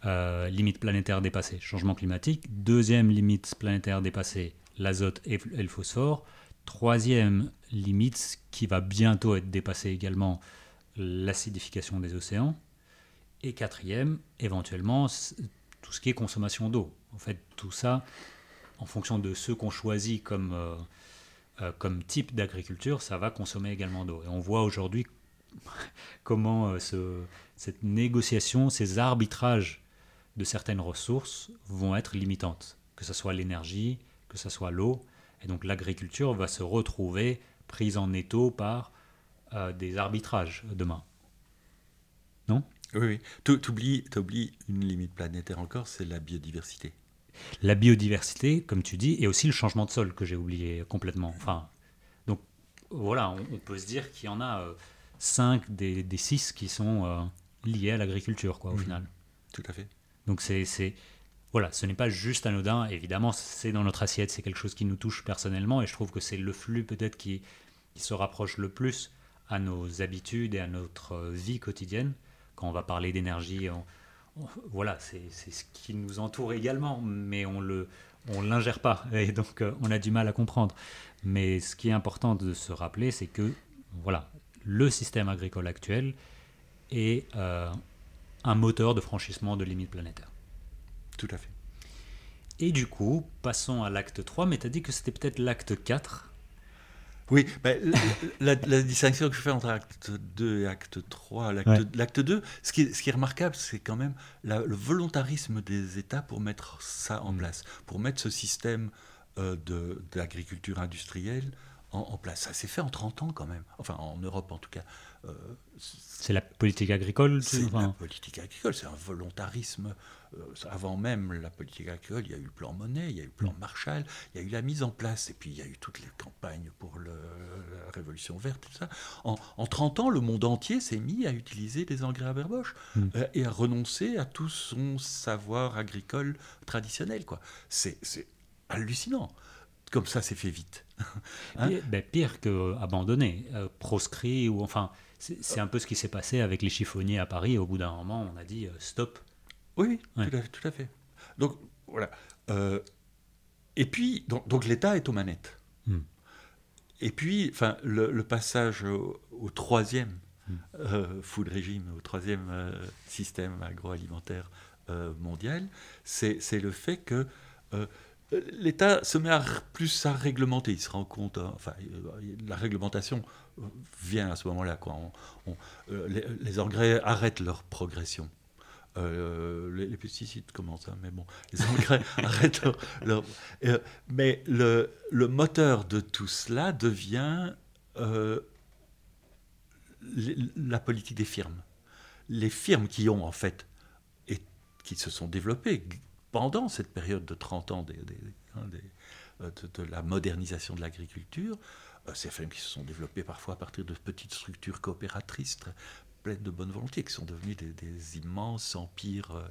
limites planétaires dépassées, changement climatique. 2e limite planétaire dépassée, l'azote et le phosphore. 3e limite qui va bientôt être dépassée également, l'acidification des océans, et 4e, éventuellement, tout ce qui est consommation d'eau. En fait, tout ça, en fonction de ce qu'on choisit comme type d'agriculture, ça va consommer également d'eau. Et on voit aujourd'hui comment cette négociation, ces arbitrages de certaines ressources vont être limitantes, que ce soit l'énergie, que ce soit l'eau. Et donc l'agriculture va se retrouver prise en étau par... des arbitrages demain. Non ? Oui. T'oublies une limite planétaire encore, c'est la biodiversité. La biodiversité, comme tu dis, et aussi le changement de sol que j'ai oublié complètement. Enfin, donc voilà, on peut se dire qu'il y en a 5 des 6 qui sont liés à l'agriculture, quoi, au final. Tout à fait. Donc voilà, ce n'est pas juste anodin, évidemment, c'est dans notre assiette, c'est quelque chose qui nous touche personnellement, et je trouve que c'est le flux peut-être qui se rapproche le plus à nos habitudes et à notre vie quotidienne. Quand on va parler d'énergie, voilà, c'est ce qui nous entoure également, mais on l'ingère pas, et donc on a du mal à comprendre. Mais ce qui est important de se rappeler, c'est que voilà, le système agricole actuel est un moteur de franchissement de limites planétaires. Tout à fait. Et du coup, passons à l'acte 3, mais tu as dit que c'était peut-être l'acte 4. Oui, ben, la distinction que je fais entre acte 2 et acte 3, l'acte 2, ce qui est remarquable, c'est quand même le volontarisme des États pour mettre ça en place, pour mettre ce système d'agriculture industrielle en place. Ça s'est fait en 30 ans quand même, enfin en Europe en tout cas. C'est la politique agricole. La politique agricole, c'est un volontarisme. Avant même la politique agricole, il y a eu le plan Monnet, il y a eu le plan Marshall, il y a eu la mise en place, et puis il y a eu toutes les campagnes pour la Révolution verte, tout ça. En 30 ans, le monde entier s'est mis à utiliser des engrais Haber-Bosch et à renoncer à tout son savoir agricole traditionnel, quoi. C'est hallucinant. Comme ça, c'est fait vite. Hein? Pire qu'abandonner, proscrit, ou enfin, c'est un peu ce qui s'est passé avec les chiffonniers à Paris. Au bout d'un moment, on a dit stop. Oui, ouais. Tout à fait. Donc, voilà. Et puis, donc l'État est aux manettes. Et puis, le passage au troisième full régime, au troisième système agroalimentaire mondial, c'est le fait que l'État se met plus à réglementer. Il se rend compte, la réglementation vient à ce moment-là, quoi. Les engrais arrêtent leur progression. Les pesticides commencent, hein, mais bon, les engrais arrêtent. Mais le moteur de tout cela devient la politique des firmes. Les firmes qui ont, en fait, et qui se sont développées pendant cette période de 30 ans de la modernisation de l'agriculture, ces firmes qui se sont développées parfois à partir de petites structures coopératrices, pleines de bonne volonté, qui sont devenues des immenses empires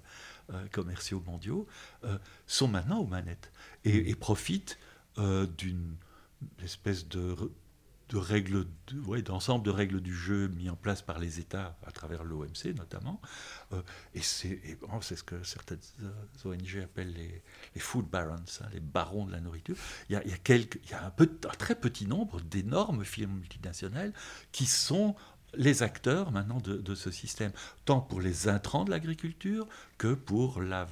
commerciaux mondiaux, sont maintenant aux manettes et profitent d'une espèce de règles, d'ensemble de règles du jeu mis en place par les États à travers l'OMC notamment. C'est ce que certaines ONG appellent les food barons, hein, les barons de la nourriture. Il y a un très petit nombre d'énormes firmes multinationales qui sont les acteurs maintenant de ce système, tant pour les intrants de l'agriculture que pour la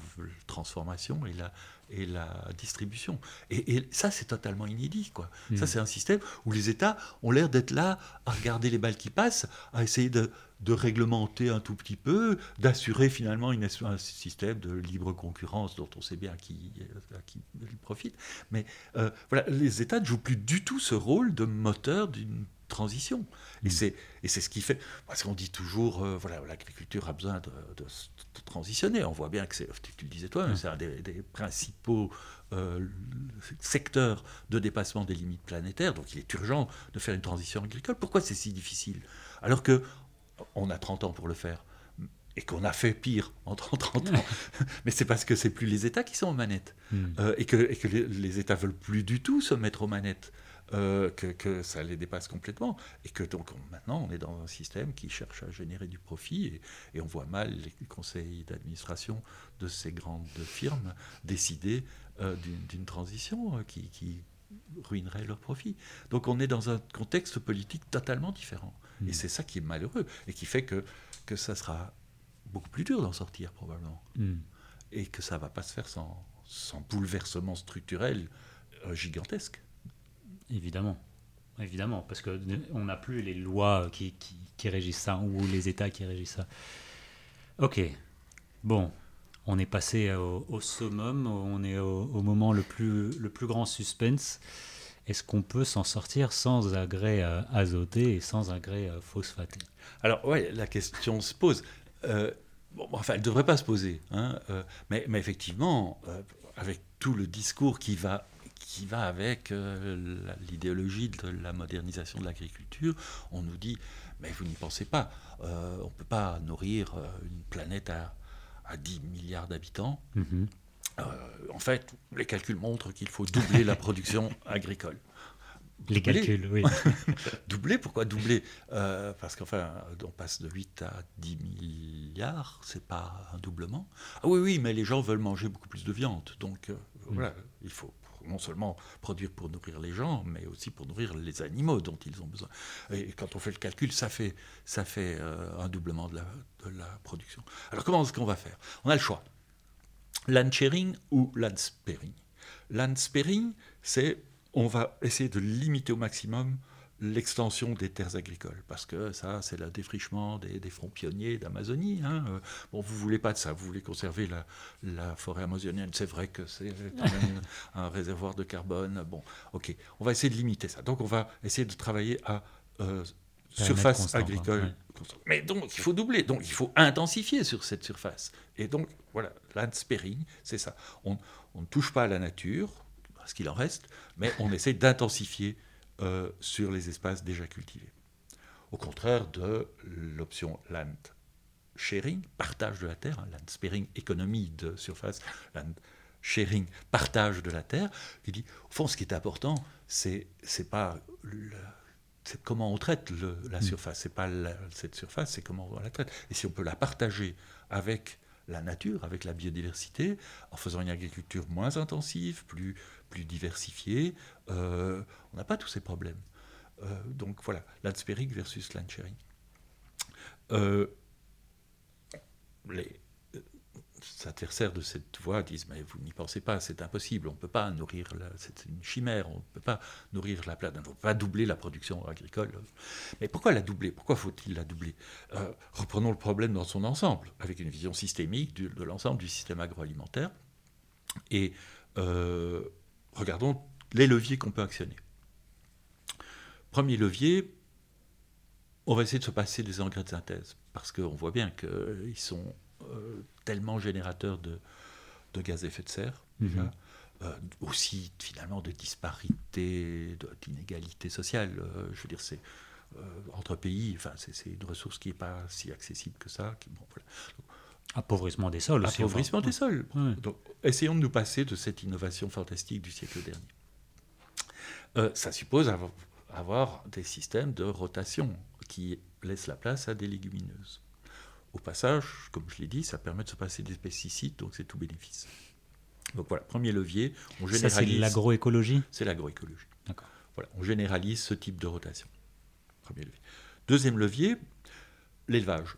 transformation et la distribution. Et ça, c'est totalement inédit, quoi. Ça, c'est un système où les États ont l'air d'être là à regarder les balles qui passent, à essayer de réglementer un tout petit peu, d'assurer finalement un système de libre concurrence dont on sait bien à qui il profite. Mais les États ne jouent plus du tout ce rôle de moteur d'une transition. Et c'est ce qui fait, parce qu'on dit toujours l'agriculture a besoin de transitionner. On voit bien que tu le disais toi, c'est un des principaux secteurs de dépassement des limites planétaires, donc il est urgent de faire une transition agricole. Pourquoi c'est si difficile alors que on a 30 ans pour le faire et qu'on a fait pire en 30 ans? Mais c'est parce que c'est plus les États qui sont aux manettes et que les États veulent plus du tout se mettre aux manettes. Que ça les dépasse complètement et que donc maintenant on est dans un système qui cherche à générer du profit et on voit mal les conseils d'administration de ces grandes firmes décider d'une transition qui ruinerait leur profit. Donc on est dans un contexte politique totalement différent et c'est ça qui est malheureux et qui fait que ça sera beaucoup plus dur d'en sortir probablement et que ça va pas se faire sans bouleversement structurel gigantesque. Évidemment, parce qu'on n'a plus les lois qui régissent ça ou les États qui régissent ça. Ok, bon, on est passé au summum, on est au moment le plus grand suspense. Est-ce qu'on peut s'en sortir sans agrès azoté et sans agrès phosphaté? Alors oui, la question se pose. Elle ne devrait pas se poser, hein, mais effectivement, avec tout le discours qui va avec l'idéologie de la modernisation de l'agriculture, on nous dit « mais vous n'y pensez pas, on ne peut pas nourrir une planète à 10 milliards d'habitants ». En fait, les calculs montrent qu'il faut doubler la production agricole. Les calculs, oui. Doubler, pourquoi doubler ? Parce qu'enfin, on passe de 8 à 10 milliards, c'est pas un doublement. Ah oui, mais les gens veulent manger beaucoup plus de viande. Donc, voilà, il faut non seulement produire pour nourrir les gens, mais aussi pour nourrir les animaux dont ils ont besoin. Et quand on fait le calcul, ça fait un doublement de la production. Alors, comment est-ce qu'on va faire ? On a le choix. Land sharing ou land sparing ? Land sparing, c'est... on va essayer de limiter au maximum l'extension des terres agricoles, parce que ça, c'est le défrichement des fronts pionniers d'Amazonie. Hein. Bon, vous ne voulez pas de ça, vous voulez conserver la forêt amazonienne. C'est vrai que c'est un réservoir de carbone. Bon, OK, on va essayer de limiter ça. Donc, on va essayer de travailler à surface agricole. Hein, ouais. Mais donc, il faut doubler. Donc, il faut intensifier sur cette surface. Et donc, voilà, land sparing, c'est ça. On ne touche pas à la nature, ce qu'il en reste, mais on essaie d'intensifier sur les espaces déjà cultivés. Au contraire de l'option land sharing, partage de la terre, hein, land sparing, économie de surface, land sharing, partage de la terre, il dit, au fond, ce qui est important, c'est comment on traite la surface, c'est pas cette surface, c'est comment on la traite. Et si on peut la partager avec la nature, avec la biodiversité, en faisant une agriculture moins intensive, plus diversifiée, on n'a pas tous ces problèmes. Donc voilà, land sparing versus land sharing. Les adversaires de cette voie disent « mais vous n'y pensez pas, c'est impossible, on ne peut pas nourrir, c'est une chimère, on ne peut pas nourrir la planète, on ne peut pas doubler la production agricole. » Mais pourquoi la doubler ? Pourquoi faut-il la doubler ? Reprenons le problème dans son ensemble, avec une vision systémique de l'ensemble du système agroalimentaire, et regardons les leviers qu'on peut actionner. Premier levier, on va essayer de se passer des engrais de synthèse, parce qu'on voit bien qu'ils sont... tellement générateur de gaz à effet de serre, déjà. Aussi finalement de disparités, d'inégalités sociales. Je veux dire, c'est entre pays, enfin, c'est une ressource qui n'est pas si accessible que ça. Voilà. Donc, appauvrissement des sols. Appauvrissement des sols. Oui. Donc, essayons de nous passer de cette innovation fantastique du siècle dernier. Ça suppose avoir des systèmes de rotation qui laissent la place à des légumineuses. Au passage, comme je l'ai dit, ça permet de se passer des pesticides, donc c'est tout bénéfice. Donc voilà, premier levier, on généralise... Ça, c'est l'agroécologie ? C'est l'agroécologie. D'accord. Voilà, on généralise ce type de rotation. Premier levier. Deuxième levier, l'élevage.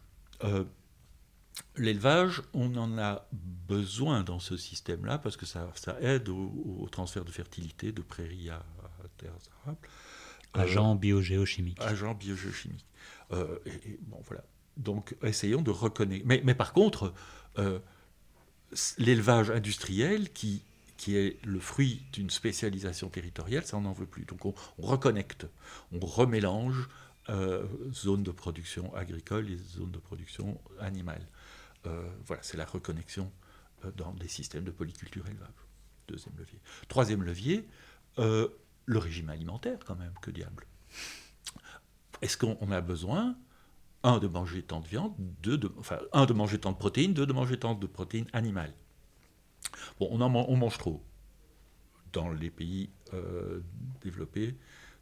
L'élevage, on en a besoin dans ce système-là, parce que ça aide au transfert de fertilité de prairies à terres arables. Agents biogéochimiques. Agents biogéochimiques. Bon, voilà. Donc, essayons de reconnaître. Mais par contre, l'élevage industriel, qui est le fruit d'une spécialisation territoriale, ça, on n'en veut plus. Donc, on reconnecte, on remélange zones de production agricole et zones de production animale. Voilà, c'est la reconnexion dans des systèmes de polyculture élevage. Deuxième levier. Troisième levier, le régime alimentaire, quand même, que diable. Est-ce qu'on a besoin... un, de manger tant de viande, un, de manger tant de protéines, deux, de manger tant de protéines animales. Bon, on mange trop. Dans les pays développés,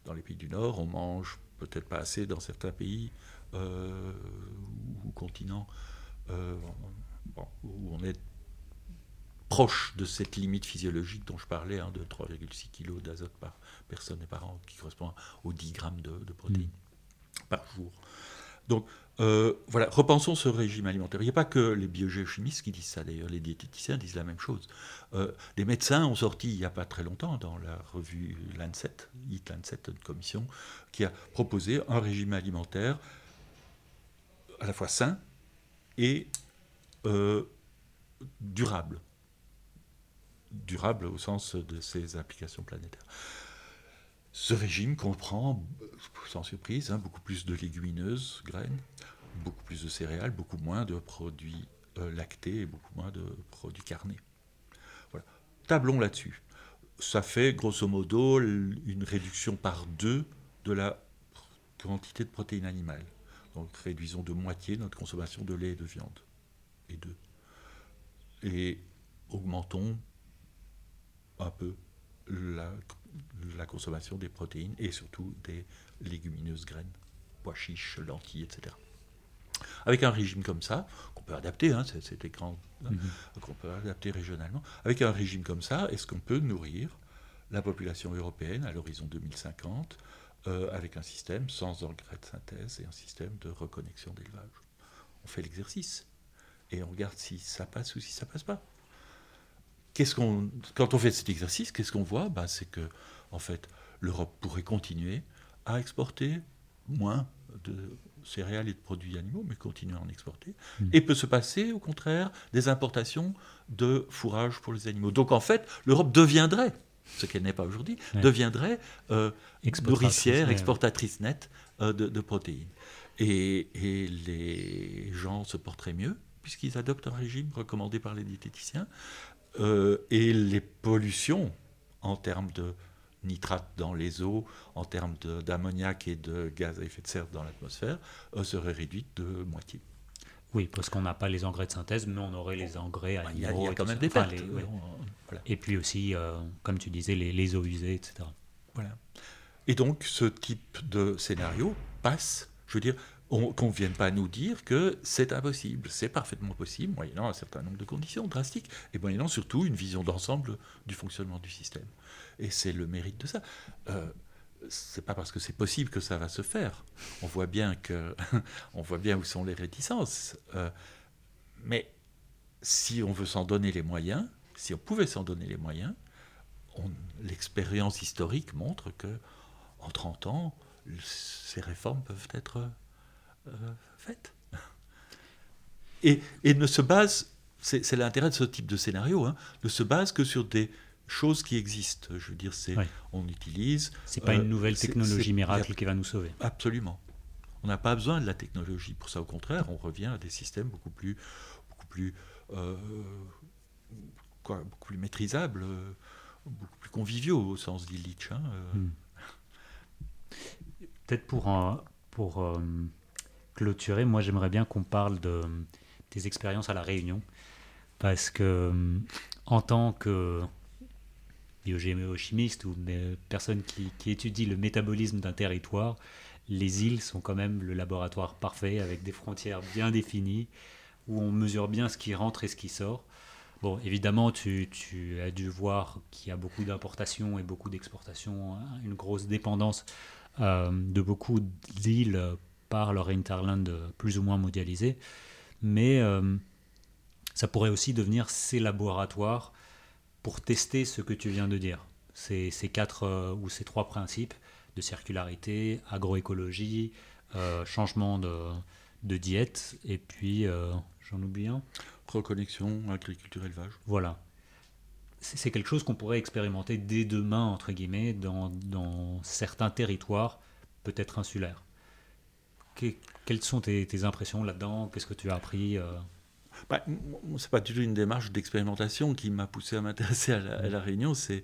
dans les pays du Nord, on mange peut-être pas assez dans certains pays ou continents où on est proche de cette limite physiologique dont je parlais, hein, de 3,6 kg d'azote par personne et par an, qui correspond aux 10 grammes de protéines par jour. Donc, voilà, repensons ce régime alimentaire. Il n'y a pas que les biogéochimistes qui disent ça, d'ailleurs, les diététiciens disent la même chose. Les médecins ont sorti, il n'y a pas très longtemps, dans la revue Lancet, Eat Lancet, une commission, qui a proposé un régime alimentaire à la fois sain et durable. Durable au sens de ses applications planétaires. Ce régime comprend, sans surprise, hein, beaucoup plus de légumineuses, graines, beaucoup plus de céréales, beaucoup moins de produits lactés et beaucoup moins de produits carnés. Voilà. Tablons là-dessus. Ça fait, grosso modo, une réduction par 2 de la quantité de protéines animales. Donc réduisons de moitié notre consommation de lait et de viande. Et augmentons un peu la consommation des protéines et surtout des légumineuses, graines, pois chiches, lentilles, etc. Avec un régime comme ça, qu'on peut adapter, hein, c'était grand, qu'on peut adapter régionalement, avec un régime comme ça, est-ce qu'on peut nourrir la population européenne à l'horizon 2050 avec un système sans engrais de synthèse et un système de reconnexion d'élevage? On fait l'exercice et on regarde si ça passe ou si ça passe pas. Quand on fait cet exercice, qu'est-ce qu'on voit? C'est que, en fait, l'Europe pourrait continuer à exporter moins de céréales et de produits animaux, mais continuer à en exporter, et peut se passer, au contraire, des importations de fourrage pour les animaux. Donc, en fait, l'Europe deviendrait, ce qu'elle n'est pas aujourd'hui, deviendrait nourricière, exportatrice nette de protéines. Et les gens se porteraient mieux, puisqu'ils adoptent un régime recommandé par les diététiciens, et les pollutions, en termes de nitrates dans les eaux, en termes d'ammoniac et de gaz à effet de serre dans l'atmosphère, seraient réduites de moitié. Oui, parce qu'on n'a pas les engrais de synthèse, mais on aurait les engrais animaux. Il y a quand même des pertes. Voilà. Et puis aussi, comme tu disais, les eaux usées, etc. Voilà. Et donc, ce type de scénario passe, je veux dire, qu'on ne vienne pas nous dire que c'est impossible. C'est parfaitement possible, moyennant un certain nombre de conditions drastiques, et moyennant surtout une vision d'ensemble du fonctionnement du système. Et c'est le mérite de ça. C'est pas parce que c'est possible que ça va se faire. On voit bien où sont les réticences. Mais si on veut s'en donner les moyens, si on pouvait s'en donner les moyens, l'expérience historique montre qu'en 30 ans, ces réformes peuvent être faites. Et ne se basent, c'est l'intérêt de ce type de scénario, ne se basent que sur des choses qui existent. Je veux dire, on utilise... C'est pas une nouvelle technologie miracle qui va nous sauver. Absolument. On n'a pas besoin de la technologie pour ça. Au contraire, on revient à des systèmes beaucoup plus maîtrisables, beaucoup plus conviviaux au sens d'Illich. Peut-être pour clôturer, moi j'aimerais bien qu'on parle des expériences à La Réunion, parce que en tant que biogéochimiste ou personne qui étudie le métabolisme d'un territoire, les îles sont quand même le laboratoire parfait, avec des frontières bien définies, où on mesure bien ce qui rentre et ce qui sort. Bon, évidemment, tu as dû voir qu'il y a beaucoup d'importations et beaucoup d'exportations, une grosse dépendance de beaucoup d'îles par leur hinterland plus ou moins mondialisé, mais ça pourrait aussi devenir ces laboratoires pour tester ce que tu viens de dire, ces trois principes de circularité, agroécologie, changement de diète, et puis j'en oublie un. Reconnexion, agriculture, élevage. Voilà. C'est quelque chose qu'on pourrait expérimenter dès demain, entre guillemets, dans certains territoires, peut-être insulaires. Quelles sont tes impressions là-dedans? Qu'est-ce que tu as appris? C'est pas du tout une démarche d'expérimentation qui m'a poussé à m'intéresser à La Réunion. C'est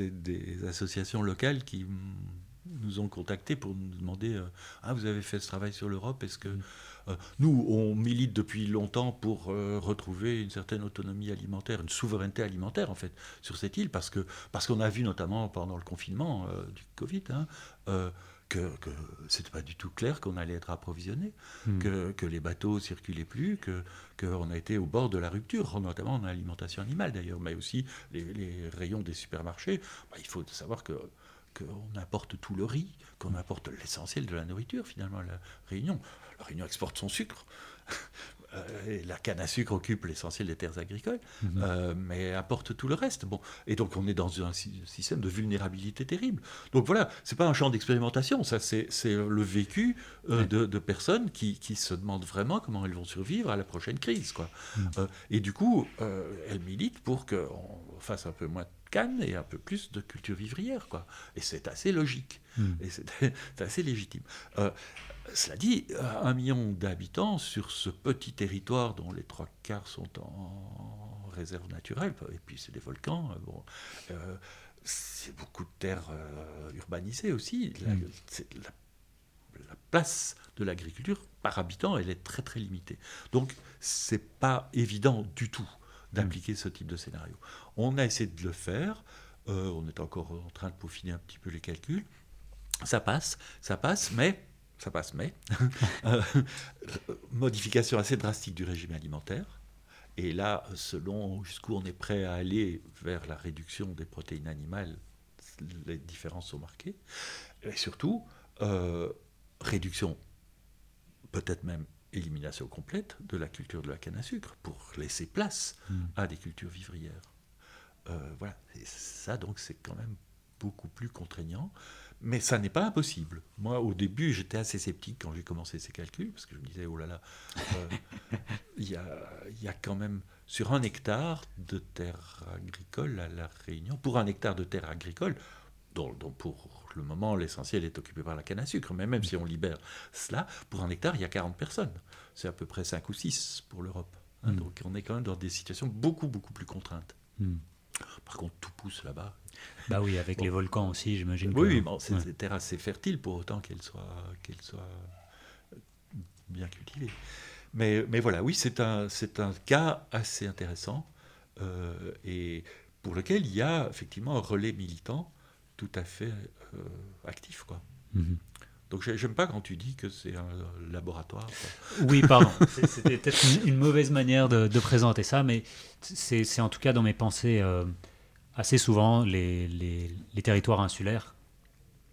des associations locales qui nous ont contactés pour nous demander vous avez fait ce travail sur l'Europe, est-ce que... Nous, on milite depuis longtemps pour retrouver une certaine autonomie alimentaire, une souveraineté alimentaire, en fait, sur cette île, parce qu'on a vu, notamment pendant le confinement du Covid, que c'était pas du tout clair qu'on allait être approvisionné, que les bateaux circulaient plus, qu'on a été au bord de la rupture, notamment en alimentation animale d'ailleurs, mais aussi les rayons des supermarchés. Il faut savoir qu'on apporte tout le riz, qu'on apporte l'essentiel de la nourriture, finalement, à La Réunion. La Réunion exporte son sucre, et la canne à sucre occupe l'essentiel des terres agricoles, mais apporte tout le reste. Bon. Et donc on est dans un système de vulnérabilité terrible. Donc voilà, ce n'est pas un champ d'expérimentation, ça, c'est le vécu de personnes qui se demandent vraiment comment elles vont survivre à la prochaine crise, quoi. Et du coup, elles militent pour qu'on fasse un peu moins de canne et un peu plus de culture vivrière, quoi. Et c'est assez logique, et c'est assez légitime. Cela dit, 1 million d'habitants sur ce petit territoire dont les 3/4 sont en réserve naturelle, et puis c'est des volcans, c'est beaucoup de terres urbanisées aussi. La place de l'agriculture par habitant, elle est très très limitée. Donc c'est pas évident du tout d'appliquer ce type de scénario. On a essayé de le faire. on est encore en train de peaufiner un petit peu les calculs. Ça passe, mais modification assez drastique du régime alimentaire. Et là, selon jusqu'où on est prêt à aller vers la réduction des protéines animales, les différences sont marquées. Et surtout, réduction, peut-être même élimination complète de la culture de la canne à sucre pour laisser place à des cultures vivrières. Voilà, et ça donc c'est quand même beaucoup plus contraignant, mais ça n'est pas impossible. Moi au début j'étais assez sceptique quand j'ai commencé ces calculs, parce que je me disais oh là là, il y a quand même sur 1 hectare de terre agricole à La Réunion, pour 1 hectare de terre agricole, dont pour le moment l'essentiel est occupé par la canne à sucre, mais même si on libère cela, pour 1 hectare il y a 40 personnes, c'est à peu près 5 ou 6 pour l'Europe. Donc on est quand même dans des situations beaucoup plus contraintes. Par contre, tout pousse là-bas. Bah oui, avec les volcans aussi, j'imagine. Oui, c'est des terres assez fertiles pour autant qu'elles soient bien cultivées. Mais voilà, oui, c'est un cas assez intéressant et pour lequel il y a effectivement un relais militant tout à fait actif, quoi. Donc, j'aime pas quand tu dis que c'est un laboratoire. Quoi. Oui, pardon. C'était peut-être une mauvaise manière de présenter ça, mais c'est en tout cas dans mes pensées assez souvent les territoires insulaires.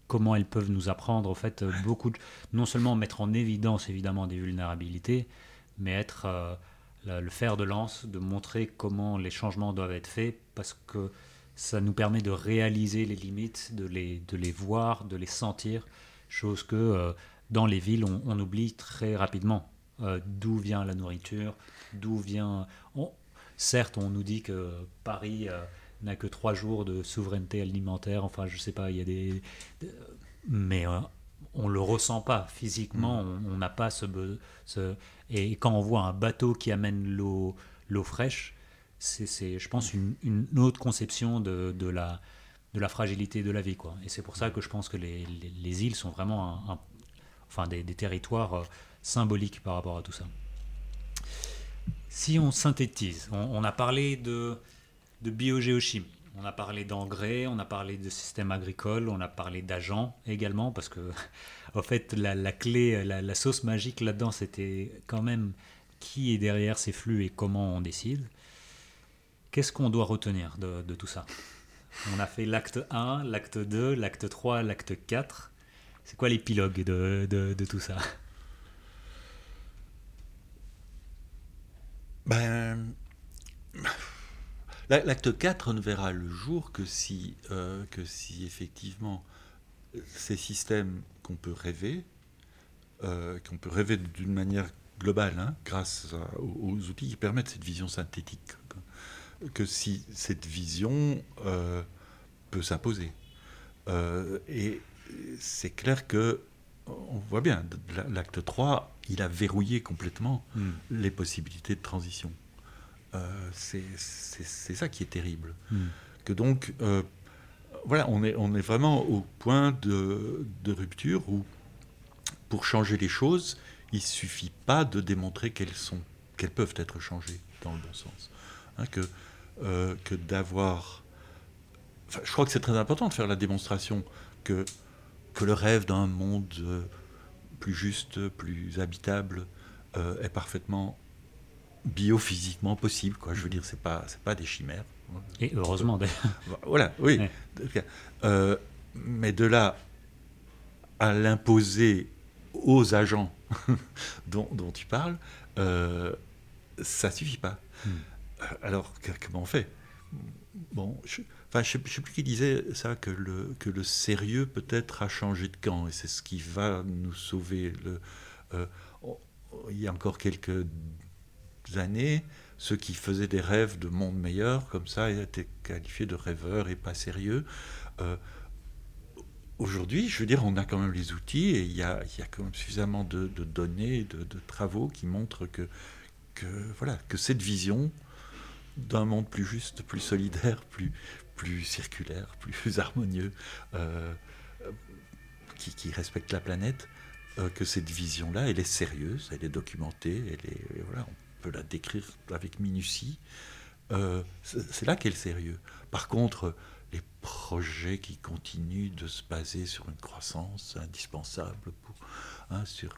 Comment elles peuvent nous apprendre, en fait, beaucoup de, non seulement mettre en évidence évidemment des vulnérabilités, mais être le fer de lance de montrer comment les changements doivent être faits, parce que ça nous permet de réaliser les limites, de les voir, de les sentir. Chose que dans les villes, on oublie très rapidement d'où vient la nourriture, d'où vient... Certes, on nous dit que Paris n'a que 3 jours de souveraineté alimentaire, enfin, je ne sais pas, il y a des... Mais on ne le ressent pas physiquement, on n'a pas ce... Et quand on voit un bateau qui amène l'eau fraîche, c'est je pense, une autre conception de la fragilité de la vie, quoi. Et c'est pour ça que je pense que les îles sont vraiment des territoires symboliques par rapport à tout ça. Si on synthétise, on a parlé de biogéochimie, on a parlé d'engrais, on a parlé de système agricole, on a parlé d'agents également, parce que en fait la clé, la sauce magique là-dedans, c'était quand même qui est derrière ces flux et comment on décide. Qu'est-ce qu'on doit retenir de tout ça ? On a fait l'acte 1, l'acte 2, l'acte 3, l'acte 4. C'est quoi l'épilogue de tout ça ? L'acte 4 ne verra le jour que si effectivement ces systèmes qu'on peut rêver d'une manière globale, hein, grâce aux outils qui permettent cette vision synthétique, que si cette vision peut s'imposer. Et c'est clair que, on voit bien, l'acte 3, il a verrouillé complètement les possibilités de transition. C'est ça qui est terrible. Que donc, voilà, on est vraiment au point de rupture où, pour changer les choses, il ne suffit pas de démontrer qu'elles peuvent être changées dans le bon sens. Hein, que d'avoir... Enfin, je crois que c'est très important de faire la démonstration que le rêve d'un monde plus juste, plus habitable, est parfaitement biophysiquement possible, quoi. Je veux dire, c'est pas des chimères. Et heureusement, d'ailleurs. Voilà, oui. Ouais. Mais de là à l'imposer aux agents dont tu parles, ça suffit pas. Alors, comment on fait ? Bon, je sais plus qui disait ça, que le sérieux peut-être a changé de camp, et c'est ce qui va nous sauver. Il y a encore quelques années, ceux qui faisaient des rêves de monde meilleur, comme ça, étaient qualifiés de rêveurs et pas sérieux. Aujourd'hui, je veux dire, on a quand même les outils, et il y a quand même suffisamment de données, de travaux qui montrent que cette vision d'un monde plus juste, plus solidaire, plus circulaire, plus harmonieux, qui respecte la planète, que cette vision-là, elle est sérieuse, elle est documentée, on peut la décrire avec minutie. C'est là qu'elle est sérieuse. Par contre, les projets qui continuent de se baser sur une croissance indispensable pour, sur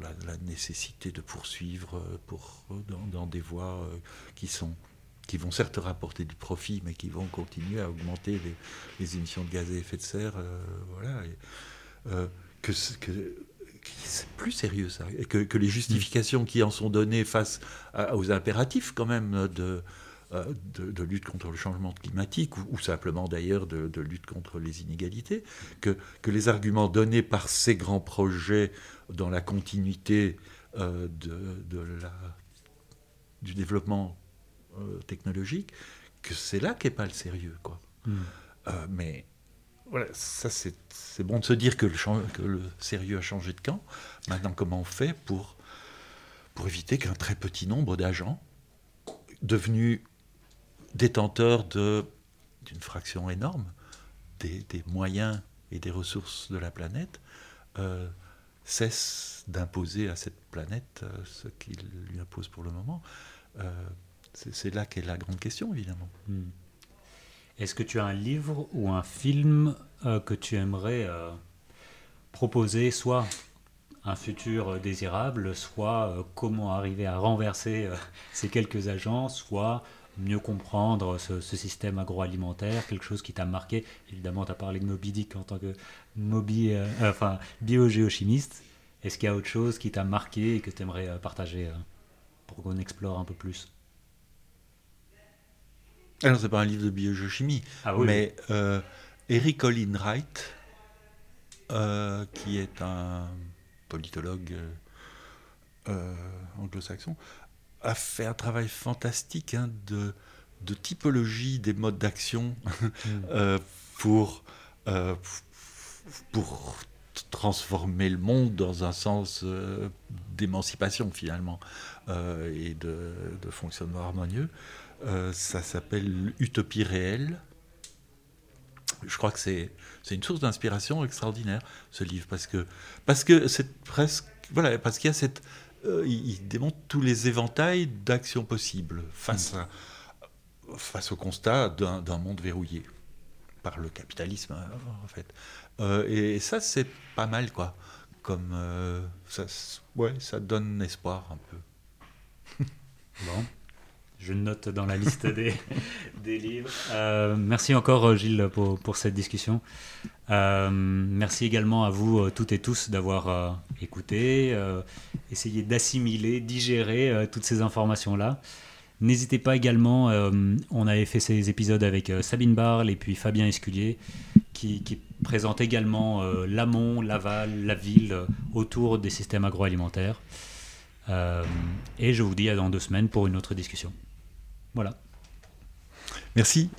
la nécessité de poursuivre dans des voies qui vont certes rapporter du profit, mais qui vont continuer à augmenter les émissions de gaz à effet de serre, c'est plus sérieux ça, et que les justifications qui en sont données face aux impératifs quand même de lutte contre le changement climatique ou simplement d'ailleurs de lutte contre les inégalités, que les arguments donnés par ces grands projets dans la continuité du développement technologique, que c'est là qu'est pas le sérieux, quoi. Mais voilà, ça c'est bon de se dire que le sérieux a changé de camp. Maintenant, comment on fait pour éviter qu'un très petit nombre d'agents devenus détenteurs d'une fraction énorme des moyens et des ressources de la planète cesse d'imposer à cette planète ce qu'il lui impose pour le moment. C'est là qu'est la grande question, évidemment. Est-ce que tu as un livre ou un film que tu aimerais proposer, soit un futur désirable, soit comment arriver à renverser ces quelques agents, soit mieux comprendre ce système agroalimentaire, quelque chose qui t'a marqué? Évidemment, tu as parlé de Moby Dick en tant que biogéochimiste. Est-ce qu'il y a autre chose qui t'a marqué et que tu aimerais partager pour qu'on explore un peu plus? Alors, c'est pas un livre de biogéochimie, mais Eric Olin Wright, qui est un politologue anglo-saxon, a fait un travail fantastique de typologie des modes d'action pour transformer le monde dans un sens d'émancipation, finalement, et de fonctionnement harmonieux. Ça s'appelle Utopie réelle. Je crois que c'est une source d'inspiration extraordinaire, ce livre, parce que c'est presque parce qu'il y a cette il démontre tous les éventails d'actions possibles face au constat d'un monde verrouillé par le capitalisme, en fait. Et ça, c'est pas mal, quoi. Comme ça donne espoir un peu. Bon. Je note dans la liste des livres. Merci encore, Gilles, pour cette discussion. Merci également à vous, toutes et tous, d'avoir écouté, essayé d'assimiler, digérer toutes ces informations-là. N'hésitez pas également, on avait fait ces épisodes avec Sabine Barles et puis Fabien Esculier, qui présentent également l'amont, l'aval, la ville autour des systèmes agroalimentaires. Et je vous dis à dans 2 semaines pour une autre discussion. Voilà. Merci.